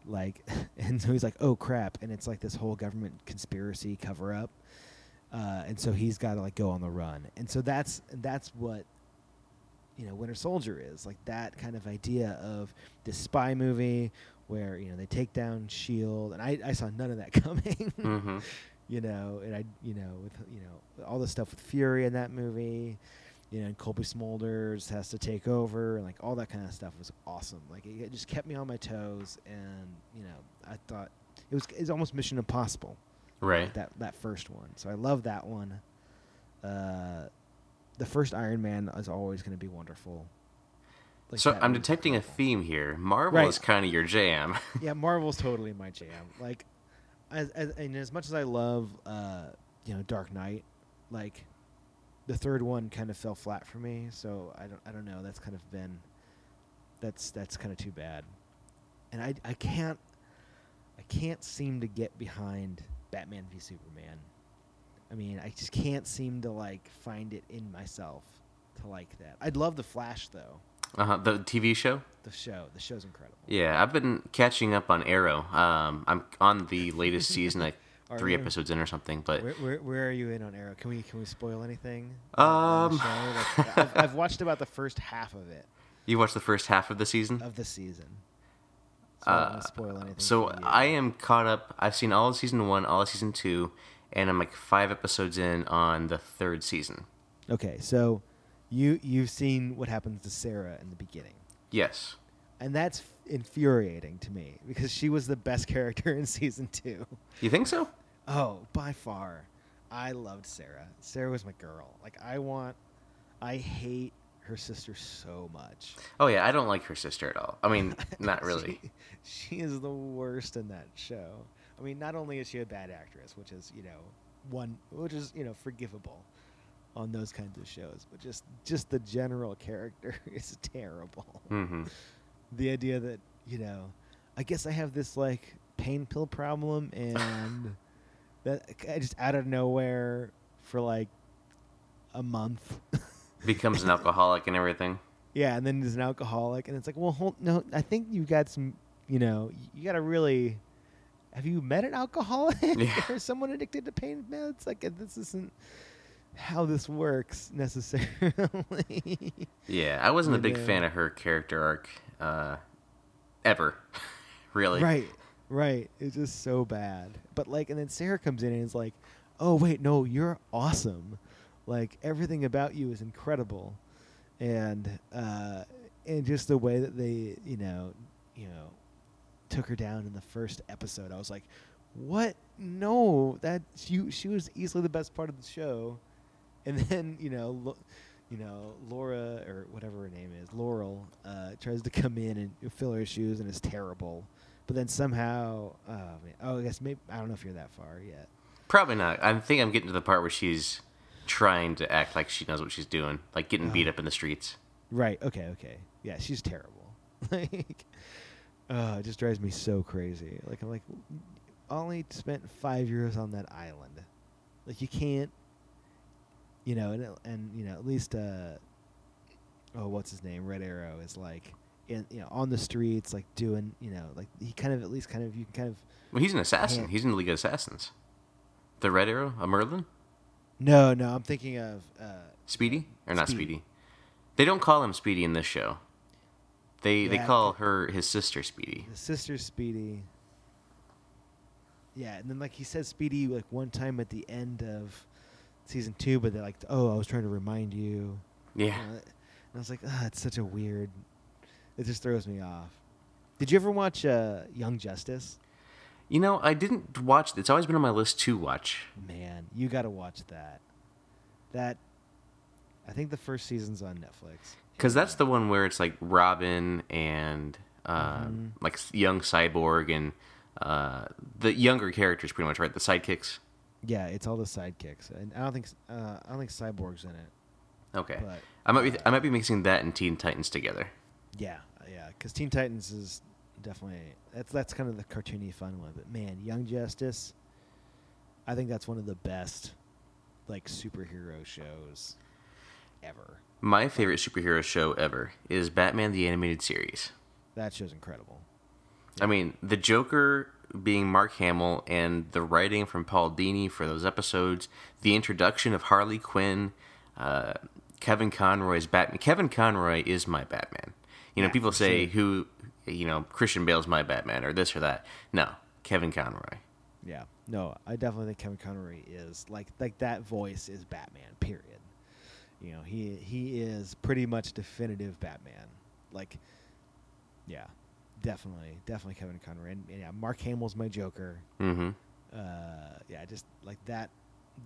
Like, and so he's like, oh crap, and it's like this whole government conspiracy cover up, uh, and so he's got to like go on the run, and so that's that's what, you know, Winter Soldier is like, that kind of idea of this spy movie where, you know, they take down SHIELD, and I, I saw none of that coming, mm-hmm. you know, and I you know with you know all the stuff with Fury in that movie. You know, and Colby Smulders has to take over, and like all that kind of stuff was awesome. Like it, it just kept me on my toes, and you know, I thought it was it's almost Mission Impossible, right? Like that that first one. So I love that one. Uh, the first Iron Man is always going to be wonderful. Like so I'm detecting a theme here. Marvel right. is kind of your jam. Yeah, Marvel's totally my jam. Like, as, as and as much as I love, uh, you know, Dark Knight, like. The third one kind of fell flat for me, so I don't I don't know. That's kind of been that's that's kind of too bad. And I I can't I can't seem to get behind Batman v Superman. I mean, I just can't seem to like find it in myself to like that. I'd love The Flash though. Uh-huh, the T V show? The show. The show's incredible. Yeah, I've been catching up on Arrow. Um I'm on the latest season. I Three episodes in or something, but where, where, where are you in on Arrow? Can we can we spoil anything? Um, like, I've, I've watched about the first half of it. You watched the first half of the season? Of the season. So uh, I don't want to spoil anything. So I am caught up. I've seen all of season one, all of season two, and I'm like five episodes in on the third season. Okay, so you you've seen what happens to Sarah in the beginning. Yes. And that's infuriating to me because she was the best character in season two. You think so? Oh, by far. I loved Sarah. Sarah was my girl. Like, I want... I hate her sister so much. Oh, yeah. I don't like her sister at all. I mean, not really. she, she is the worst in that show. I mean, not only is she a bad actress, which is, you know, one... Which is, you know, forgivable on those kinds of shows. But just, just the general character is terrible. Mm-hmm. The idea that, you know, I guess I have this, like, pain pill problem and... That I just out of nowhere for like a month becomes an alcoholic and everything. Yeah, and then is an alcoholic, and it's like, well, hold, no, I think you got some. You know, you got to really. Have you met an alcoholic yeah. or someone addicted to pain meds? Like this isn't how this works necessarily. Yeah, I wasn't you a big know. fan of her character arc, uh, ever, really. Right. Right. It's just so bad. But, like, and then Sarah comes in and is like, oh, wait, no, you're awesome. Like, everything about you is incredible. And uh, and just the way that they, you know, you know, took her down in the first episode, I was like, what? No, that she, she was easily the best part of the show. And then, you know, lo- you know, Laura or whatever her name is, Laurel, uh, tries to come in and fill her shoes and is terrible. But then somehow, oh, man, oh, I guess maybe I don't know if you're that far yet. Probably not. I think I'm getting to the part where she's trying to act like she knows what she's doing, like getting oh. beat up in the streets. Right. Okay. Okay. Yeah, she's terrible. Like, oh, it just drives me so crazy. Like, I'm like, only spent five years on that island. Like, you can't, you know, and, and you know, at least, uh, oh, what's his name? Red Arrow is like, in, you know, on the streets, like doing, you know, like he kind of at least kind of you can kind of. Well, he's an assassin. Hand. He's in the League of Assassins. The Red Arrow, a Merlin. No, no, I'm thinking of uh, Speedy or not Speedy. Speedy. They don't call him Speedy in this show. They yeah, they call her his sister Speedy. His sister Speedy. Yeah, and then like he says Speedy like one time at the end of season two, but they're like, "Oh, I was trying to remind you." Yeah. You know, and I was like, "Ah, oh, it's such a weird." It just throws me off. Did you ever watch uh, Young Justice? You know, I didn't watch. It's always been on my list to watch. Man, you got to watch that. That. I think the first season's on Netflix. Because that's the one where it's like Robin and uh, mm-hmm. like young Cyborg and uh, the younger characters, pretty much, right? The sidekicks. Yeah, it's all the sidekicks, and I don't think uh, I don't think Cyborg's in it. Okay, but, I might be uh, I might be mixing that and Teen Titans together. Yeah, yeah, because Teen Titans is definitely that's that's kind of the cartoony fun one. But man, Young Justice, I think that's one of the best like superhero shows ever. My favorite superhero show ever is Batman the Animated Series. That show's incredible. Yeah. I mean, the Joker being Mark Hamill and the writing from Paul Dini for those episodes, the introduction of Harley Quinn, uh, Kevin Conroy's Batman. Kevin Conroy is my Batman. You know, yeah, people say sure. who, you know, Christian Bale's my Batman or this or that. No, Kevin Conroy. Yeah, no, I definitely think Kevin Conroy is like like that voice is Batman. Period. You know, he he is pretty much definitive Batman. Like, yeah, definitely, definitely Kevin Conroy. And, and yeah, Mark Hamill's my Joker. Mm-hmm. Uh, yeah, just like that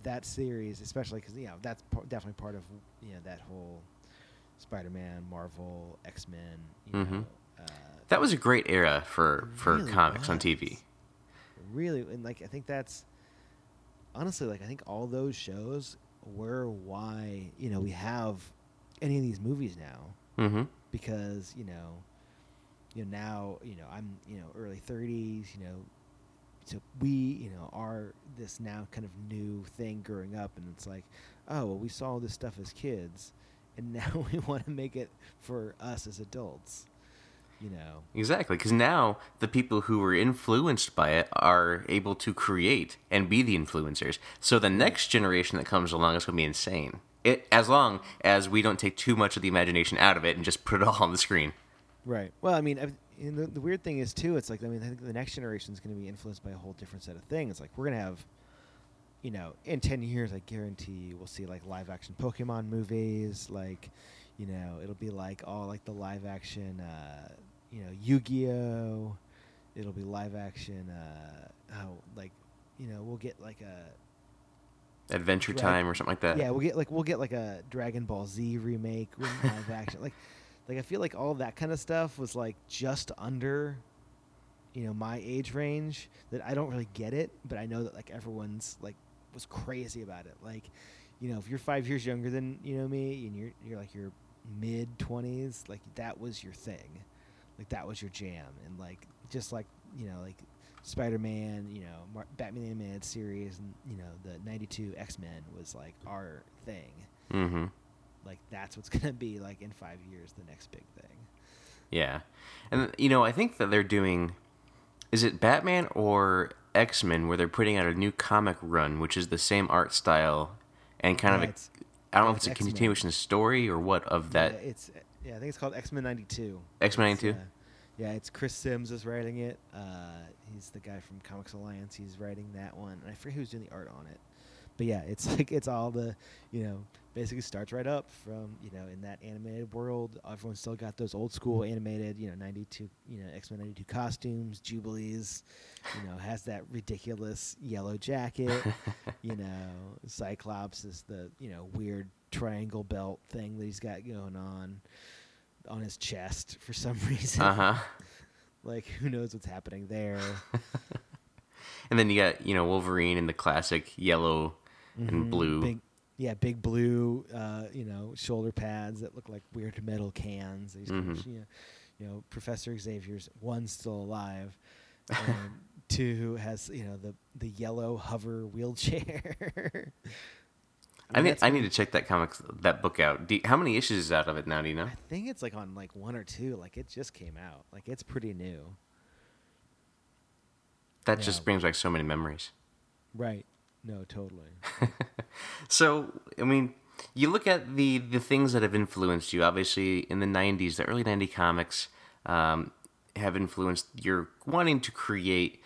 that series, especially because you know that's p- definitely part of you know that whole Spider-Man, Marvel, X-Men. You mm-hmm. know, uh, that was a great era for for really comics was. On T V. Really, and like I think that's honestly like I think all those shows. Were why you know we have any of these movies now mm-hmm. because you know you know now you know I'm you know early thirties you know so we you know are this now kind of new thing growing up and it's like oh well we saw all this stuff as kids and now we want to make it for us as adults you know exactly because now the people who were influenced by it are able to create and be the influencers so the next generation that comes along is going to be insane it as long as we don't take too much of the imagination out of it and just put it all on the screen right well I mean I, and the, the weird thing is too it's like I mean I think the next generation is going to be influenced by a whole different set of things like we're going to have you know in ten years I guarantee you we'll see like live action Pokemon movies like you know it'll be like all like the live action uh you know, Yu-Gi-Oh! It'll be live action. Uh, oh, like, you know, we'll get like a Adventure drag- Time or something like that. Yeah, we'll get like we'll get like a Dragon Ball Z remake live action. Like, like I feel like all that kind of stuff was like just under, you know, my age range. That I don't really get it, but I know that like everyone's like was crazy about it. Like, you know, if you're five years younger than you know me, and you're you're like your mid twenties, like that was your thing. Like, that was your jam. And, like, just like, you know, like Spider-Man, you know, Mar- Batman the Animated Series, and, you know, the ninety-two X-Men was, like, our thing. Mm-hmm. Like, that's what's going to be, like, in five years, the next big thing. Yeah. And, you know, I think that they're doing, is it Batman or X-Men where they're putting out a new comic run, which is the same art style and kind yeah, of, a, I don't know if it's X-Men. A continuation story or what of that. Yeah, it's... Yeah, I think it's called X-Men ninety-two. X-Men ninety-two? Uh, yeah, it's Chris Sims is writing it. Uh, he's the guy from Comics Alliance. He's writing that one. And I forget who's doing the art on it. But yeah, it's like it's all the, you know, basically starts right up from, you know, in that animated world. Everyone's still got those old school animated, you know, ninety-two, you know, X-Men ninety-two costumes, Jubilees, you know, has that ridiculous yellow jacket, you know, Cyclops is the, you know, weird triangle belt thing that he's got going on on his chest for some reason. Uh-huh. Like, who knows what's happening there. And then you got, you know, Wolverine in the classic yellow mm-hmm. and blue. Big, yeah, big blue, uh, you know, shoulder pads that look like weird metal cans. He's mm-hmm. kind of, you know, you know, Professor Xavier's, one, still alive. And two, has, you know, the, the yellow hover wheelchair. I, mean, I, need, I need to check that comic, that book out. Do you, how many issues is out of it now, do you know? I think it's like on like one or two. Like it just came out. Like it's pretty new. That yeah. just brings back so many memories. Right. No, totally. So, I mean, you look at the, the things that have influenced you. Obviously, in the nineties, the early nineties comics um, have influenced your wanting to create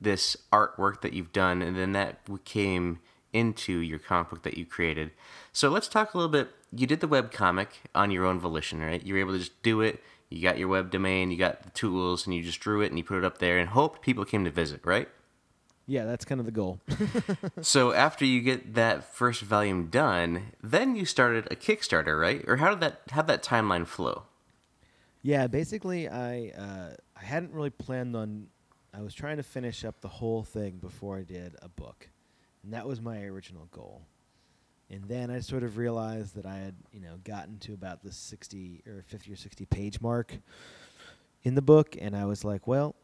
this artwork that you've done, and then that came into your comic book that you created. So let's talk a little bit. You did the webcomic on your own volition, right? You were able to just do it. You got your web domain, you got the tools, and you just drew it and you put it up there and hoped people came to visit, right? Yeah, that's kind of the goal. So after you get that first volume done, then you started a Kickstarter, right? Or how did that how that timeline flow? Yeah, basically I uh, I hadn't really planned on. I was trying to finish up the whole thing before I did a book, and that was my original goal. And then I sort of realized that I had, you know, gotten to about the sixty or fifty or sixty page mark in the book, and I was like, well,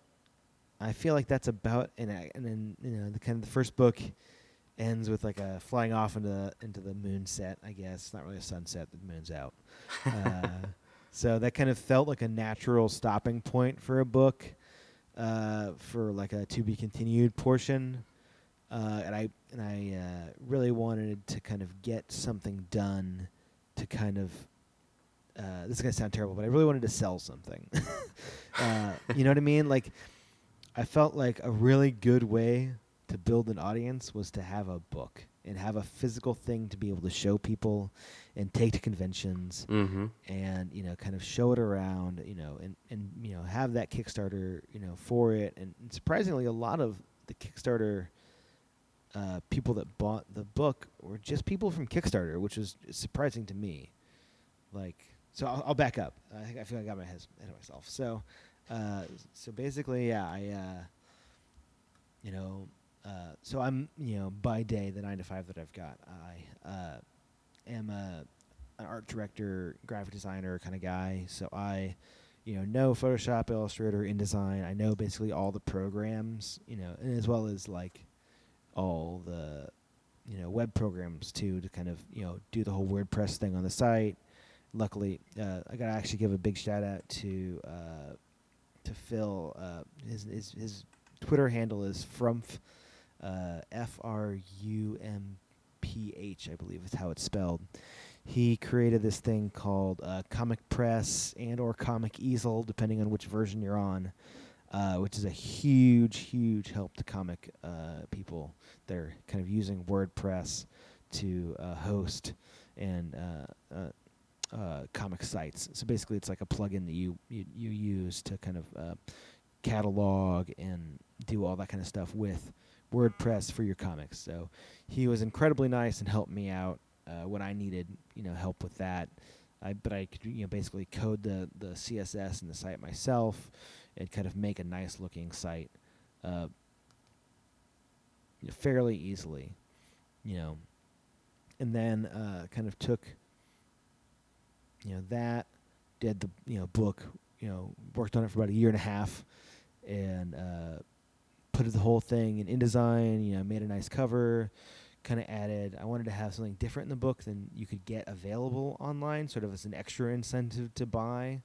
I feel like that's about. And I, and then, you know, the kind of the first book ends with like a flying off into into the moonset. I guess it's not really a sunset; the moon's out. uh, so that kind of felt like a natural stopping point for a book, uh, for like a to be continued portion. Uh, and I and I uh, really wanted to kind of get something done to kind of, uh, this is going to sound terrible, but I really wanted to sell something. uh, you know what I mean? Like, I felt like a really good way to build an audience was to have a book and have a physical thing to be able to show people and take to conventions mm-hmm. and, you know, kind of show it around, you know, and, and, you know, have that Kickstarter, you know, for it. And, and surprisingly, a lot of the Kickstarter Uh, people that bought the book were just people from Kickstarter, which was surprising to me. Like, so I'll, I'll back up. I think I feel like I got my head ahead of myself. So, uh, so basically, yeah, I, uh, you know, uh, so I'm, you know, by day, the nine to five that I've got, I uh, am a an art director, graphic designer kind of guy. So I, you know, know Photoshop, Illustrator, InDesign. I know basically all the programs, you know, and as well as like all the, you know, web programs too, to kind of, you know, do the whole WordPress thing on the site. Luckily, uh, I gotta actually give a big shout out to uh, to Phil. Uh, his, his his Twitter handle is frumph, uh, F R U M P H, I believe is how it's spelled. He created this thing called uh, Comic Press and or Comic Easel, depending on which version you're on. Uh, which is a huge, huge help to comic uh, people. They're kind of using WordPress to uh, host and uh, uh, uh, comic sites. So basically, it's like a plugin that you you, you use to kind of uh, catalog and do all that kind of stuff with WordPress for your comics. So he was incredibly nice and helped me out uh, when I needed, you know, help with that. I but I could, you know, basically code the the C S S and the site myself. It kind of make a nice looking site uh, fairly easily, you know. And then uh, kind of took, you know, that, did the, you know, book, you know, worked on it for about a year and a half and uh, put the whole thing in InDesign, you know, made a nice cover, kind of added. I wanted to have something different in the book than you could get available online, sort of as an extra incentive to buy.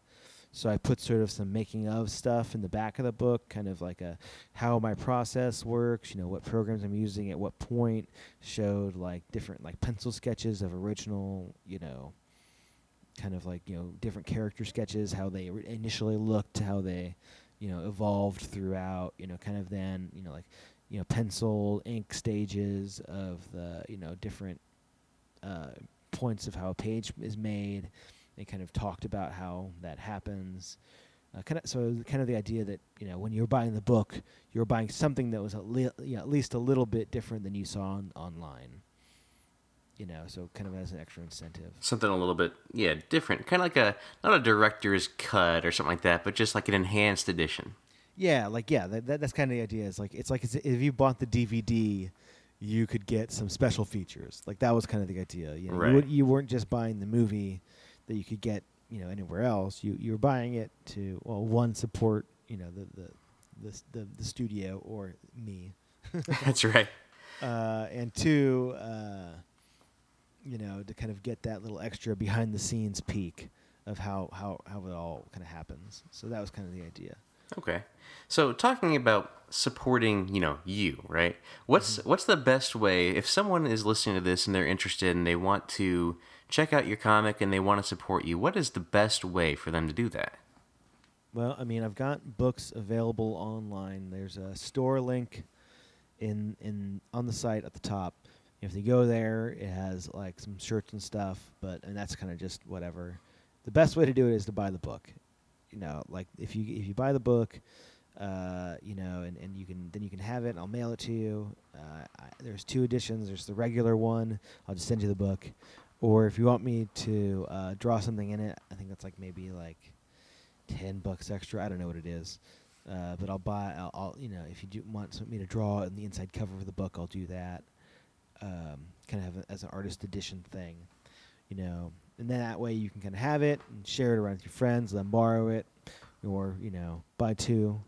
So I put sort of some making of stuff in the back of the book, kind of like a how my process works, you know, what programs I'm using at what point, showed like different like pencil sketches of original, you know, kind of like, you know, different character sketches, how they re- initially looked, how they, you know, evolved throughout, you know, kind of then, you know, like, you know, pencil, ink stages of the, you know, different uh, points of how a page is made. They kind of talked about how that happens. Uh, kind of, so kind of the idea that, you know, when you're buying the book, you're buying something that was at, le- you know, at least a little bit different than you saw on, online. You know, so kind of as an extra incentive. Something a little bit, yeah, different. Kind of like a, not a director's cut or something like that, but just like an enhanced edition. Yeah, like, yeah, that, that, that's kind of the idea. It's like, it's like it's, if you bought the D V D, you could get some special features. Like, that was kind of the idea. You know, right. You, would, you weren't just buying the movie that you could get, you know, anywhere else. You you were buying it to, well, one, support, you know, the the the the, the studio or me. That's right. Uh, and two, uh, you know, to kind of get that little extra behind the scenes peek of how, how, how it all kind of happens. So that was kind of the idea. Okay. So talking about supporting, you know, you, right? What's mm-hmm. what's the best way, if someone is listening to this and they're interested and they want to check out your comic and they want to support you, what is the best way for them to do that? Well, I mean, I've got books available online. There's a store link in in on the site at the top. If they go there, it has like some shirts and stuff, but and that's kind of just whatever. The best way to do it is to buy the book. You know, like if you if you buy the book, uh, you know, and, and you can then you can have it. And I'll mail it to you. Uh, I, there's two editions. There's the regular one. I'll just send you the book. Or if you want me to uh, draw something in it, I think that's like maybe like ten bucks extra. I don't know what it is, uh, but I'll buy. I'll, I'll you know if you do want me to draw in the inside cover of the book, I'll do that. Um, kind of have a, as an artist edition thing, you know. And then that way you can kind of have it and share it around with your friends, then borrow it, or, you know, buy two.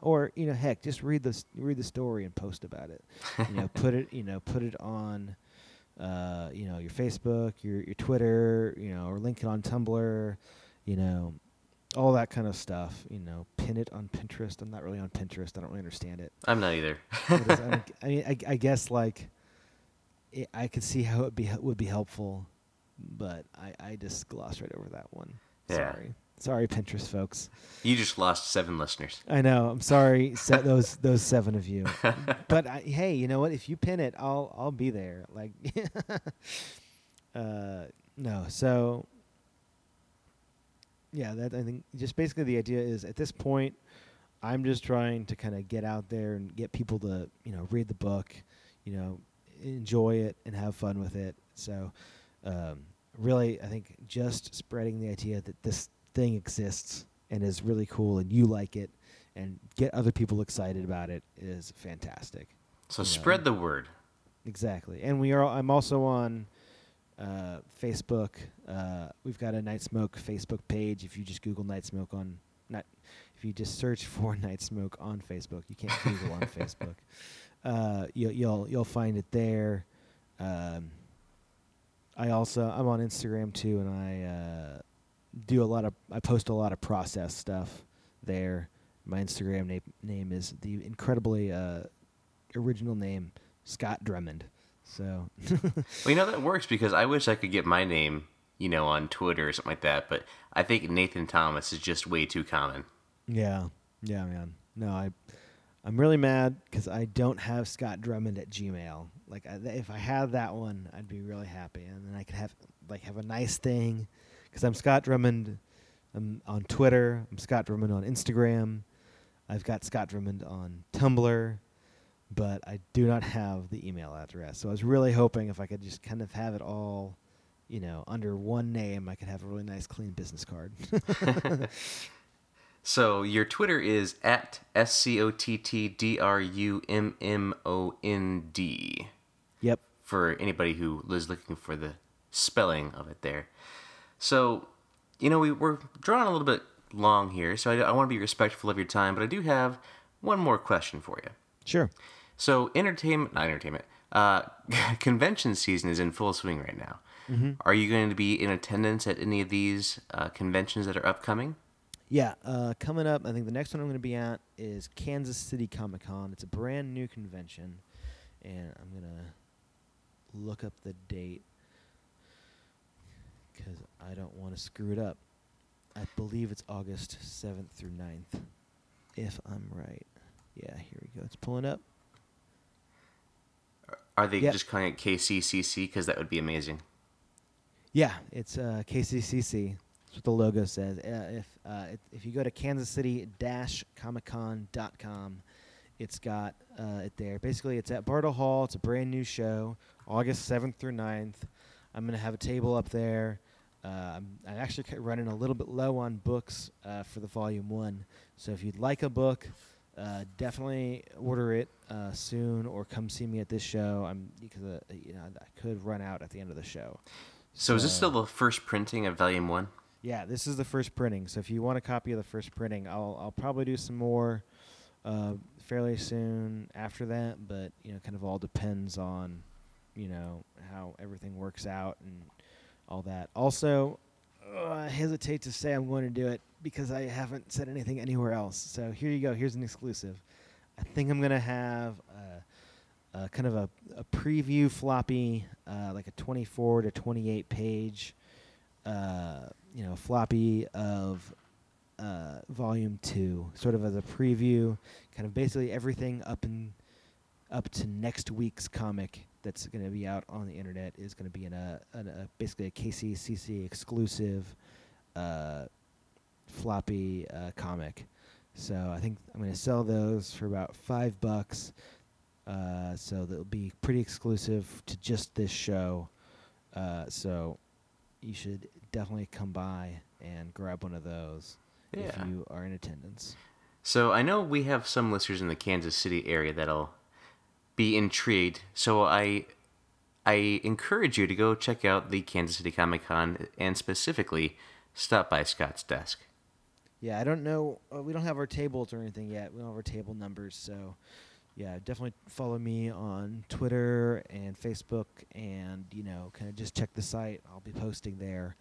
Or, you know, heck, just read the read the story and post about it. You know, put it, you know, put it on, uh, you know, your Facebook, your your Twitter, you know, or link it on Tumblr, you know, all that kind of stuff. You know, pin it on Pinterest. I'm not really on Pinterest. I don't really understand it. I'm not either. It is, I, don't, I mean, I, I guess, like, it, I could see how it be would be helpful. But I, I just glossed right over that one. Yeah. Sorry. Sorry, Pinterest folks. You just lost seven listeners. I know. I'm sorry, se- those those seven of you. But, I, hey, you know what? If you pin it, I'll I'll be there. Like, uh, no. So, yeah, that I think just basically the idea is at this point, I'm just trying to kind of get out there and get people to, you know, read the book, you know, enjoy it and have fun with it. So... Um, really, I think just spreading the idea that this thing exists and is really cool and you like it and get other people excited about it is fantastic. So you spread know? the word. Exactly. And we are. I'm also on uh, Facebook. Uh, we've got a Night Smoke Facebook page. If you just Google Night Smoke on... not, if you just search for Night Smoke on Facebook, you can't Google on Facebook. Uh, you, you'll, you'll find it there. Um... I also I'm on Instagram too, and I uh, do a lot of I post a lot of process stuff there. My Instagram name name is the incredibly uh, original name Scott Drummond. So, well, you know that works because I wish I could get my name, you know, on Twitter or something like that. But I think Nathan Thomas is just way too common. Yeah, yeah, man. No, I I'm really mad because I don't have Scott Drummond at Gmail. Like, I, th- if I had that one, I'd be really happy, and then I could have like have a nice thing, because I'm Scott Drummond, I'm on Twitter, I'm Scott Drummond on Instagram, I've got Scott Drummond on Tumblr, but I do not have the email address. So I was really hoping if I could just kind of have it all, you know, under one name, I could have a really nice, clean business card. So your Twitter is at S C O T T D R U M M O N D. Yep. For anybody who is looking for the spelling of it there. So, you know, we, we're drawing a little bit long here, so I, I want to be respectful of your time, but I do have one more question for you. Sure. So entertainment, not entertainment, uh, convention season is in full swing right now. Mm-hmm. Are you going to be in attendance at any of these uh, conventions that are upcoming? Yeah, uh, coming up, I think the next one I'm going to be at is Kansas City Comic Con. It's a brand new convention, and I'm going to look up the date because I don't want to screw it up. I believe it's August seventh through ninth, if I'm right. Yeah, here we go. It's pulling up. Are they yeah. just calling it K C C C? Because that would be amazing. Yeah, it's uh, K C C C. That's what the logo says. Uh, if uh, if you go to kansas city comic con dot com, it's got uh, it there. Basically, it's at Bartle Hall. It's a brand new show, August seventh through ninth. I'm going to have a table up there. Uh, I'm, I'm actually running a little bit low on books uh, for the volume one. So if you'd like a book, uh, definitely order it uh, soon, or come see me at this show. I'm because uh, you know I could run out at the end of the show. So, so is this still the first printing of volume one? Yeah, this is the first printing. So if you want a copy of the first printing, I'll I'll probably do some more uh, fairly soon after that. But you know, kind of all depends on you know how everything works out and all that. Also, uh, I hesitate to say I'm going to do it because I haven't said anything anywhere else. So here you go. Here's an exclusive. I think I'm going to have a, a kind of a, a preview floppy, uh, like a twenty-four to twenty-eight page, uh, you know, floppy of uh, volume two, sort of as a preview, kind of basically everything up in up to next week's comic. That's going to be out on the internet is going to be in a, in a basically a K C C C exclusive uh, floppy uh, comic. So I think I'm going to sell those for about five bucks. Uh, so that'll be pretty exclusive to just this show. Uh, so you should definitely come by and grab one of those yeah. if you are in attendance. So I know we have some listeners in the Kansas City area that'll be intrigued, so I I encourage you to go check out the Kansas City Comic Con and specifically stop by Scott's desk. Yeah, I don't know. Uh, we don't have our tables or anything yet. We don't have our table numbers, so yeah, definitely follow me on Twitter and Facebook and, you know, kind of just check the site. I'll be posting there,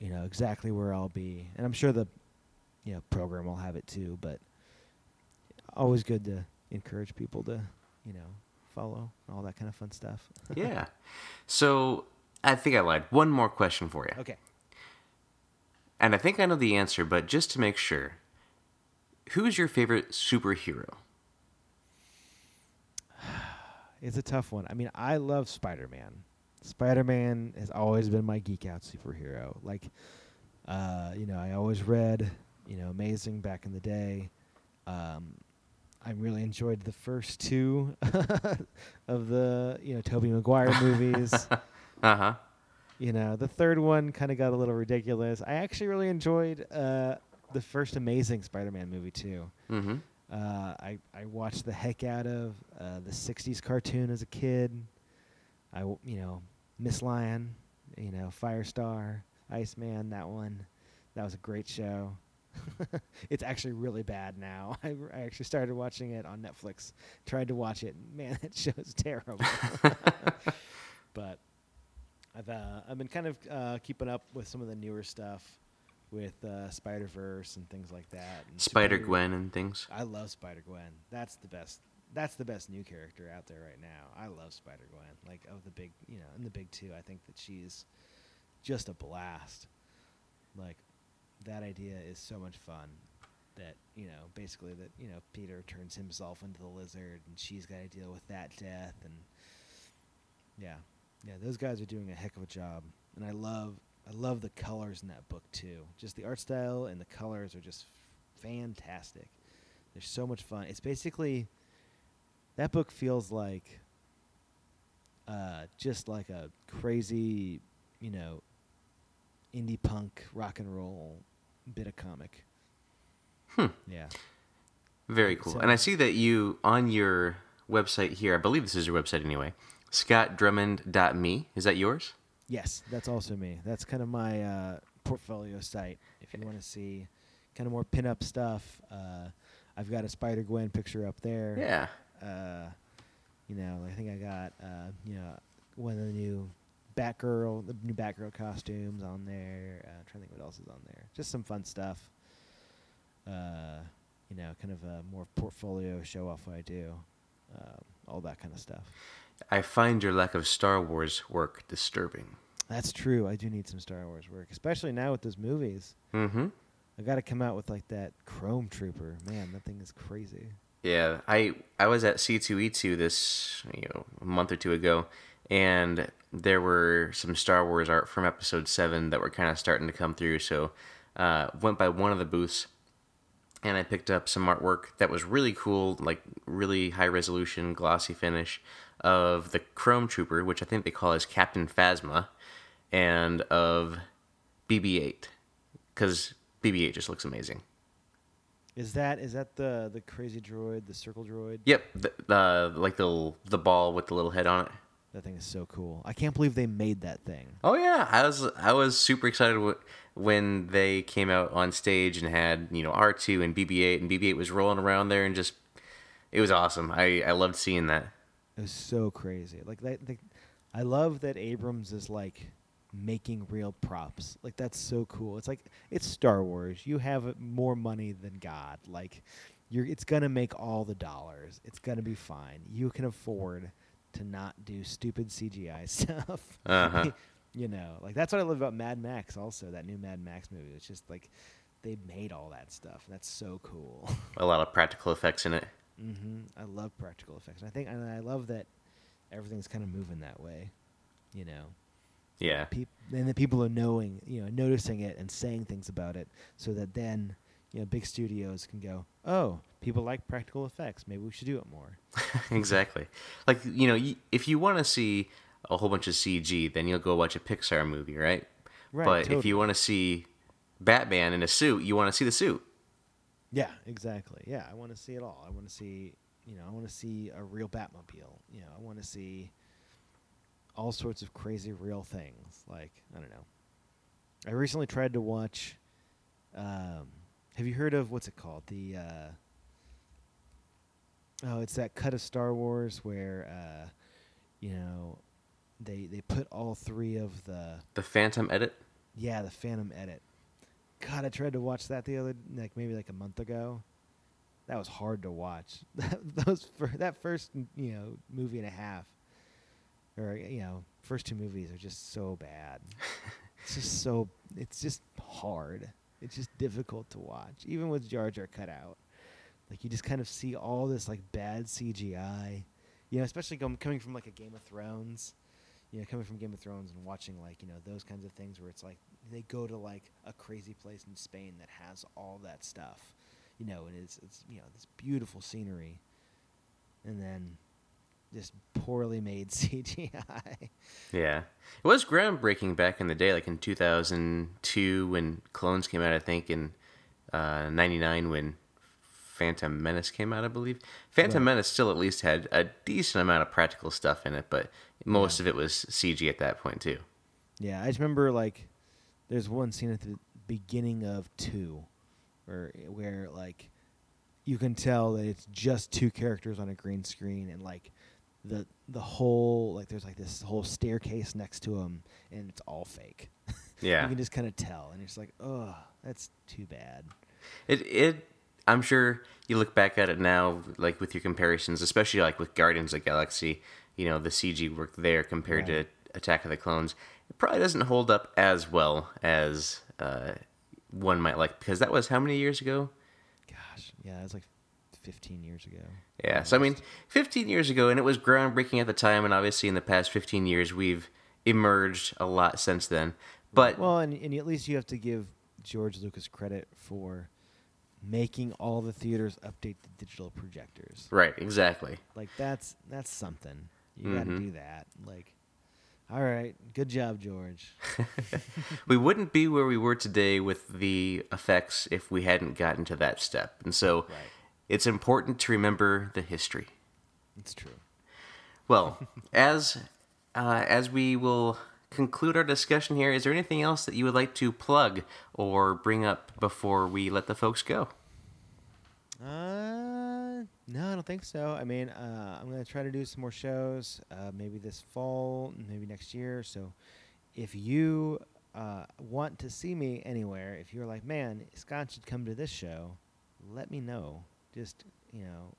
you know, exactly where I'll be. And I'm sure the, you know, program will have it too, but always good to encourage people to, you know, follow and all that kind of fun stuff. Yeah. So I think I lied. One more question for you. Okay. And I think I know the answer, but just to make sure, who's your favorite superhero? It's a tough one. I mean, I love Spider-Man. Spider-Man has always been my geek out superhero. Like, uh, you know, I always read, you know, Amazing back in the day. Um, I really enjoyed the first two of the, you know, Tobey Maguire movies. Uh-huh. You know, the third one kind of got a little ridiculous. I actually really enjoyed uh, the first Amazing Spider-Man movie, too. Mm-hmm. Uh, I, I watched the heck out of uh, the sixties cartoon as a kid. I, w- you know, Miss Lion, you know, Firestar, Iceman, that one. That was a great show. It's actually really bad now. I, I actually started watching it on Netflix. Tried to watch it. Man, that show is terrible. But I've uh, I've been kind of uh, keeping up with some of the newer stuff with uh, Spider-Verse and things like that. And Spider-Gwen and things. I love Spider-Gwen. That's the best. That's the best new character out there right now. I love Spider-Gwen. Like of the big, you know, in the big two, I think that she's just a blast. Like. That idea is so much fun that, you know, basically that, you know, Peter turns himself into the lizard and she's got to deal with that death. And yeah, yeah, those guys are doing a heck of a job. And I love, I love the colors in that book too. Just the art style and the colors are just fantastic. They're so much fun. It's basically, that book feels like, uh, just like a crazy, you know, indie punk rock and roll bit of comic. Hmm. Yeah. Very cool. So, and I see that you on your website here, I believe this is your website anyway, scott drummond dot me. Is that yours? Yes, that's also me. That's kind of my uh, portfolio site. If you want to see kind of more pin-up stuff, uh, I've got a Spider-Gwen picture up there. Yeah. Uh, you know, I think I got, uh, you know, one of the new Batgirl, the new Batgirl costumes on there. Uh, I'm trying to think what else is on there. Just some fun stuff. Uh, you know, kind of a more portfolio show off what I do. Um, all that kind of stuff. I find your lack of Star Wars work disturbing. That's true. I do need some Star Wars work, especially now with those movies. Mm-hmm. I got to come out with like that Chrome Trooper. Man, that thing is crazy. Yeah, I I was at C two E two this you know a month or two ago, and there were some Star Wars art from Episode seven that were kind of starting to come through. So uh went by one of the booths, and I picked up some artwork that was really cool, like really high resolution, glossy finish of the Chrome Trooper, which I think they call as Captain Phasma, and of B B eight, because B B eight just looks amazing. Is that is that the the crazy droid, the circle droid? Yep, the, the like the the ball with the little head on it. That thing is so cool. I can't believe they made that thing. Oh yeah, I was I was super excited when they came out on stage and had you know R two and B B eight, and B B eight was rolling around there, and just it was awesome. I, I loved seeing that. It was so crazy. Like that, they, I love that Abrams is like making real props. Like that's so cool. It's like it's Star Wars. You have more money than God. Like you're it's going to make all the dollars. It's going to be fine. You can afford to not do stupid C G I stuff. Uh-huh. You know, like that's what I love about Mad Max also, that new Mad Max movie. It's just like they made all that stuff. That's so cool. A lot of practical effects in it. Mm-hmm. I love practical effects. And I think and I love that everything's kind of moving that way, you know. Yeah. Pe- and the people are knowing, you know, noticing it and saying things about it, so that then, you know, big studios can go, oh, people like practical effects. Maybe we should do it more. Exactly. Like, you know, y- if you want to see a whole bunch of C G, then you'll go watch a Pixar movie, right? Right. But totally. If you want to see Batman in a suit, you want to see the suit. Yeah, exactly. Yeah, I want to see it all. I want to see, you know, I want to see a real Batmobile. You know, I want to see all sorts of crazy real things. Like, I don't know. I recently tried to watch, um, have you heard of, what's it called? The, uh, oh, it's that cut of Star Wars where, uh, you know, they they put all three of the... The Phantom Edit? Yeah, the Phantom Edit. God, I tried to watch that the other, like maybe like a month ago. That was hard to watch. Those that first, you know, movie and a half, or you know, first two movies are just so bad. It's just so. It's just hard. It's just difficult to watch, even with Jar Jar cut out. Like you just kind of see all this like bad C G I, you know, especially com- coming from like a Game of Thrones, you know, coming from Game of Thrones and watching like you know those kinds of things where it's like. They go to like a crazy place in Spain that has all that stuff, you know, and it's it's you know this beautiful scenery, and then just poorly made C G I. Yeah, it was groundbreaking back in the day, like in two thousand two when Clones came out, I think, and uh, ninety-nine when Phantom Menace came out, I believe. Phantom right. Menace still at least had a decent amount of practical stuff in it, but most yeah. of it was C G at that point too. Yeah, I just remember like. There's one scene at the beginning of two, or where like you can tell that it's just two characters on a green screen, and like the the whole like there's like this whole staircase next to them, and it's all fake. Yeah, you can just kind of tell, and it's like, oh, that's too bad. It it I'm sure you look back at it now, like with your comparisons, especially like with Guardians of the Galaxy, you know the C G work there compared right. to Attack of the Clones. It probably doesn't hold up as well as uh, one might like, because that was how many years ago? Gosh, yeah, it was like fifteen years ago. Yeah, so I mean, fifteen years ago, and it was groundbreaking at the time, and obviously in the past fifteen years, we've emerged a lot since then. But well, and, and at least you have to give George Lucas credit for making all the theaters update the digital projectors. Right, exactly. Like, that's that's something. You mm-hmm. gotta do that, like... All right. Good job, George. We wouldn't be where we were today with the effects if we hadn't gotten to that step. And so right. It's important to remember the history. It's true. Well, as uh, as we will conclude our discussion here, is there anything else that you would like to plug or bring up before we let the folks go? Uh, no, I don't think so. I mean, uh, I'm going to try to do some more shows, uh, maybe this fall, maybe next year. So if you uh, want to see me anywhere, if you're like, man, Scott should come to this show, let me know. Just, you know,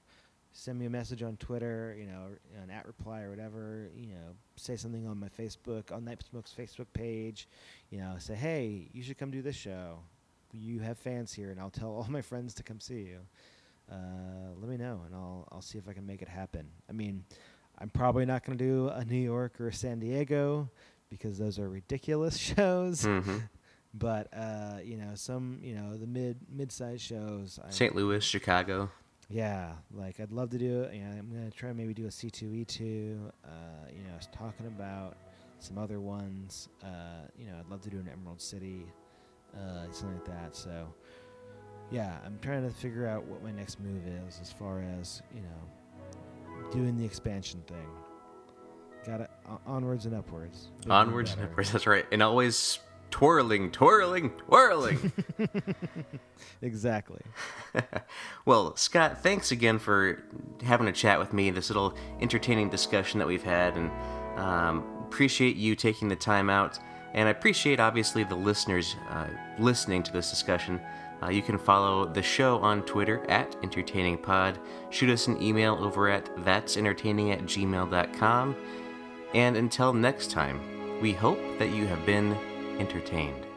send me a message on Twitter, you know, an at reply or whatever, you know, say something on my Facebook, on Night Smoke's Facebook page, you know, say, hey, you should come do this show. you have fans here, and I'll tell all my friends to come see you. Uh, let me know, and I'll I'll see if I can make it happen. I mean, I'm probably not going to do a New York or a San Diego because those are ridiculous shows. Mm-hmm. But uh, you know, some you know the mid mid-sized shows. Saint Louis, Chicago. Yeah, like I'd love to do. You know, I'm gonna try and maybe do a C two E two. Uh, you know, I was talking about some other ones. Uh, you know, I'd love to do an Emerald City, uh, something like that. So, yeah, I'm trying to figure out what my next move is as far as you know, doing the expansion thing. Got it, uh, onwards and upwards. Onwards and upwards. That's right, and always twirling, twirling, twirling. Exactly. Well, Scott, thanks again for having a chat with me, this little entertaining discussion that we've had, and um, appreciate you taking the time out, and I appreciate, obviously, the listeners uh, listening to this discussion. Uh, you can follow the show on Twitter at EntertainingPod. Shoot us an email over at that's entertaining at gmail dot com, and until next time, we hope that you have been entertained.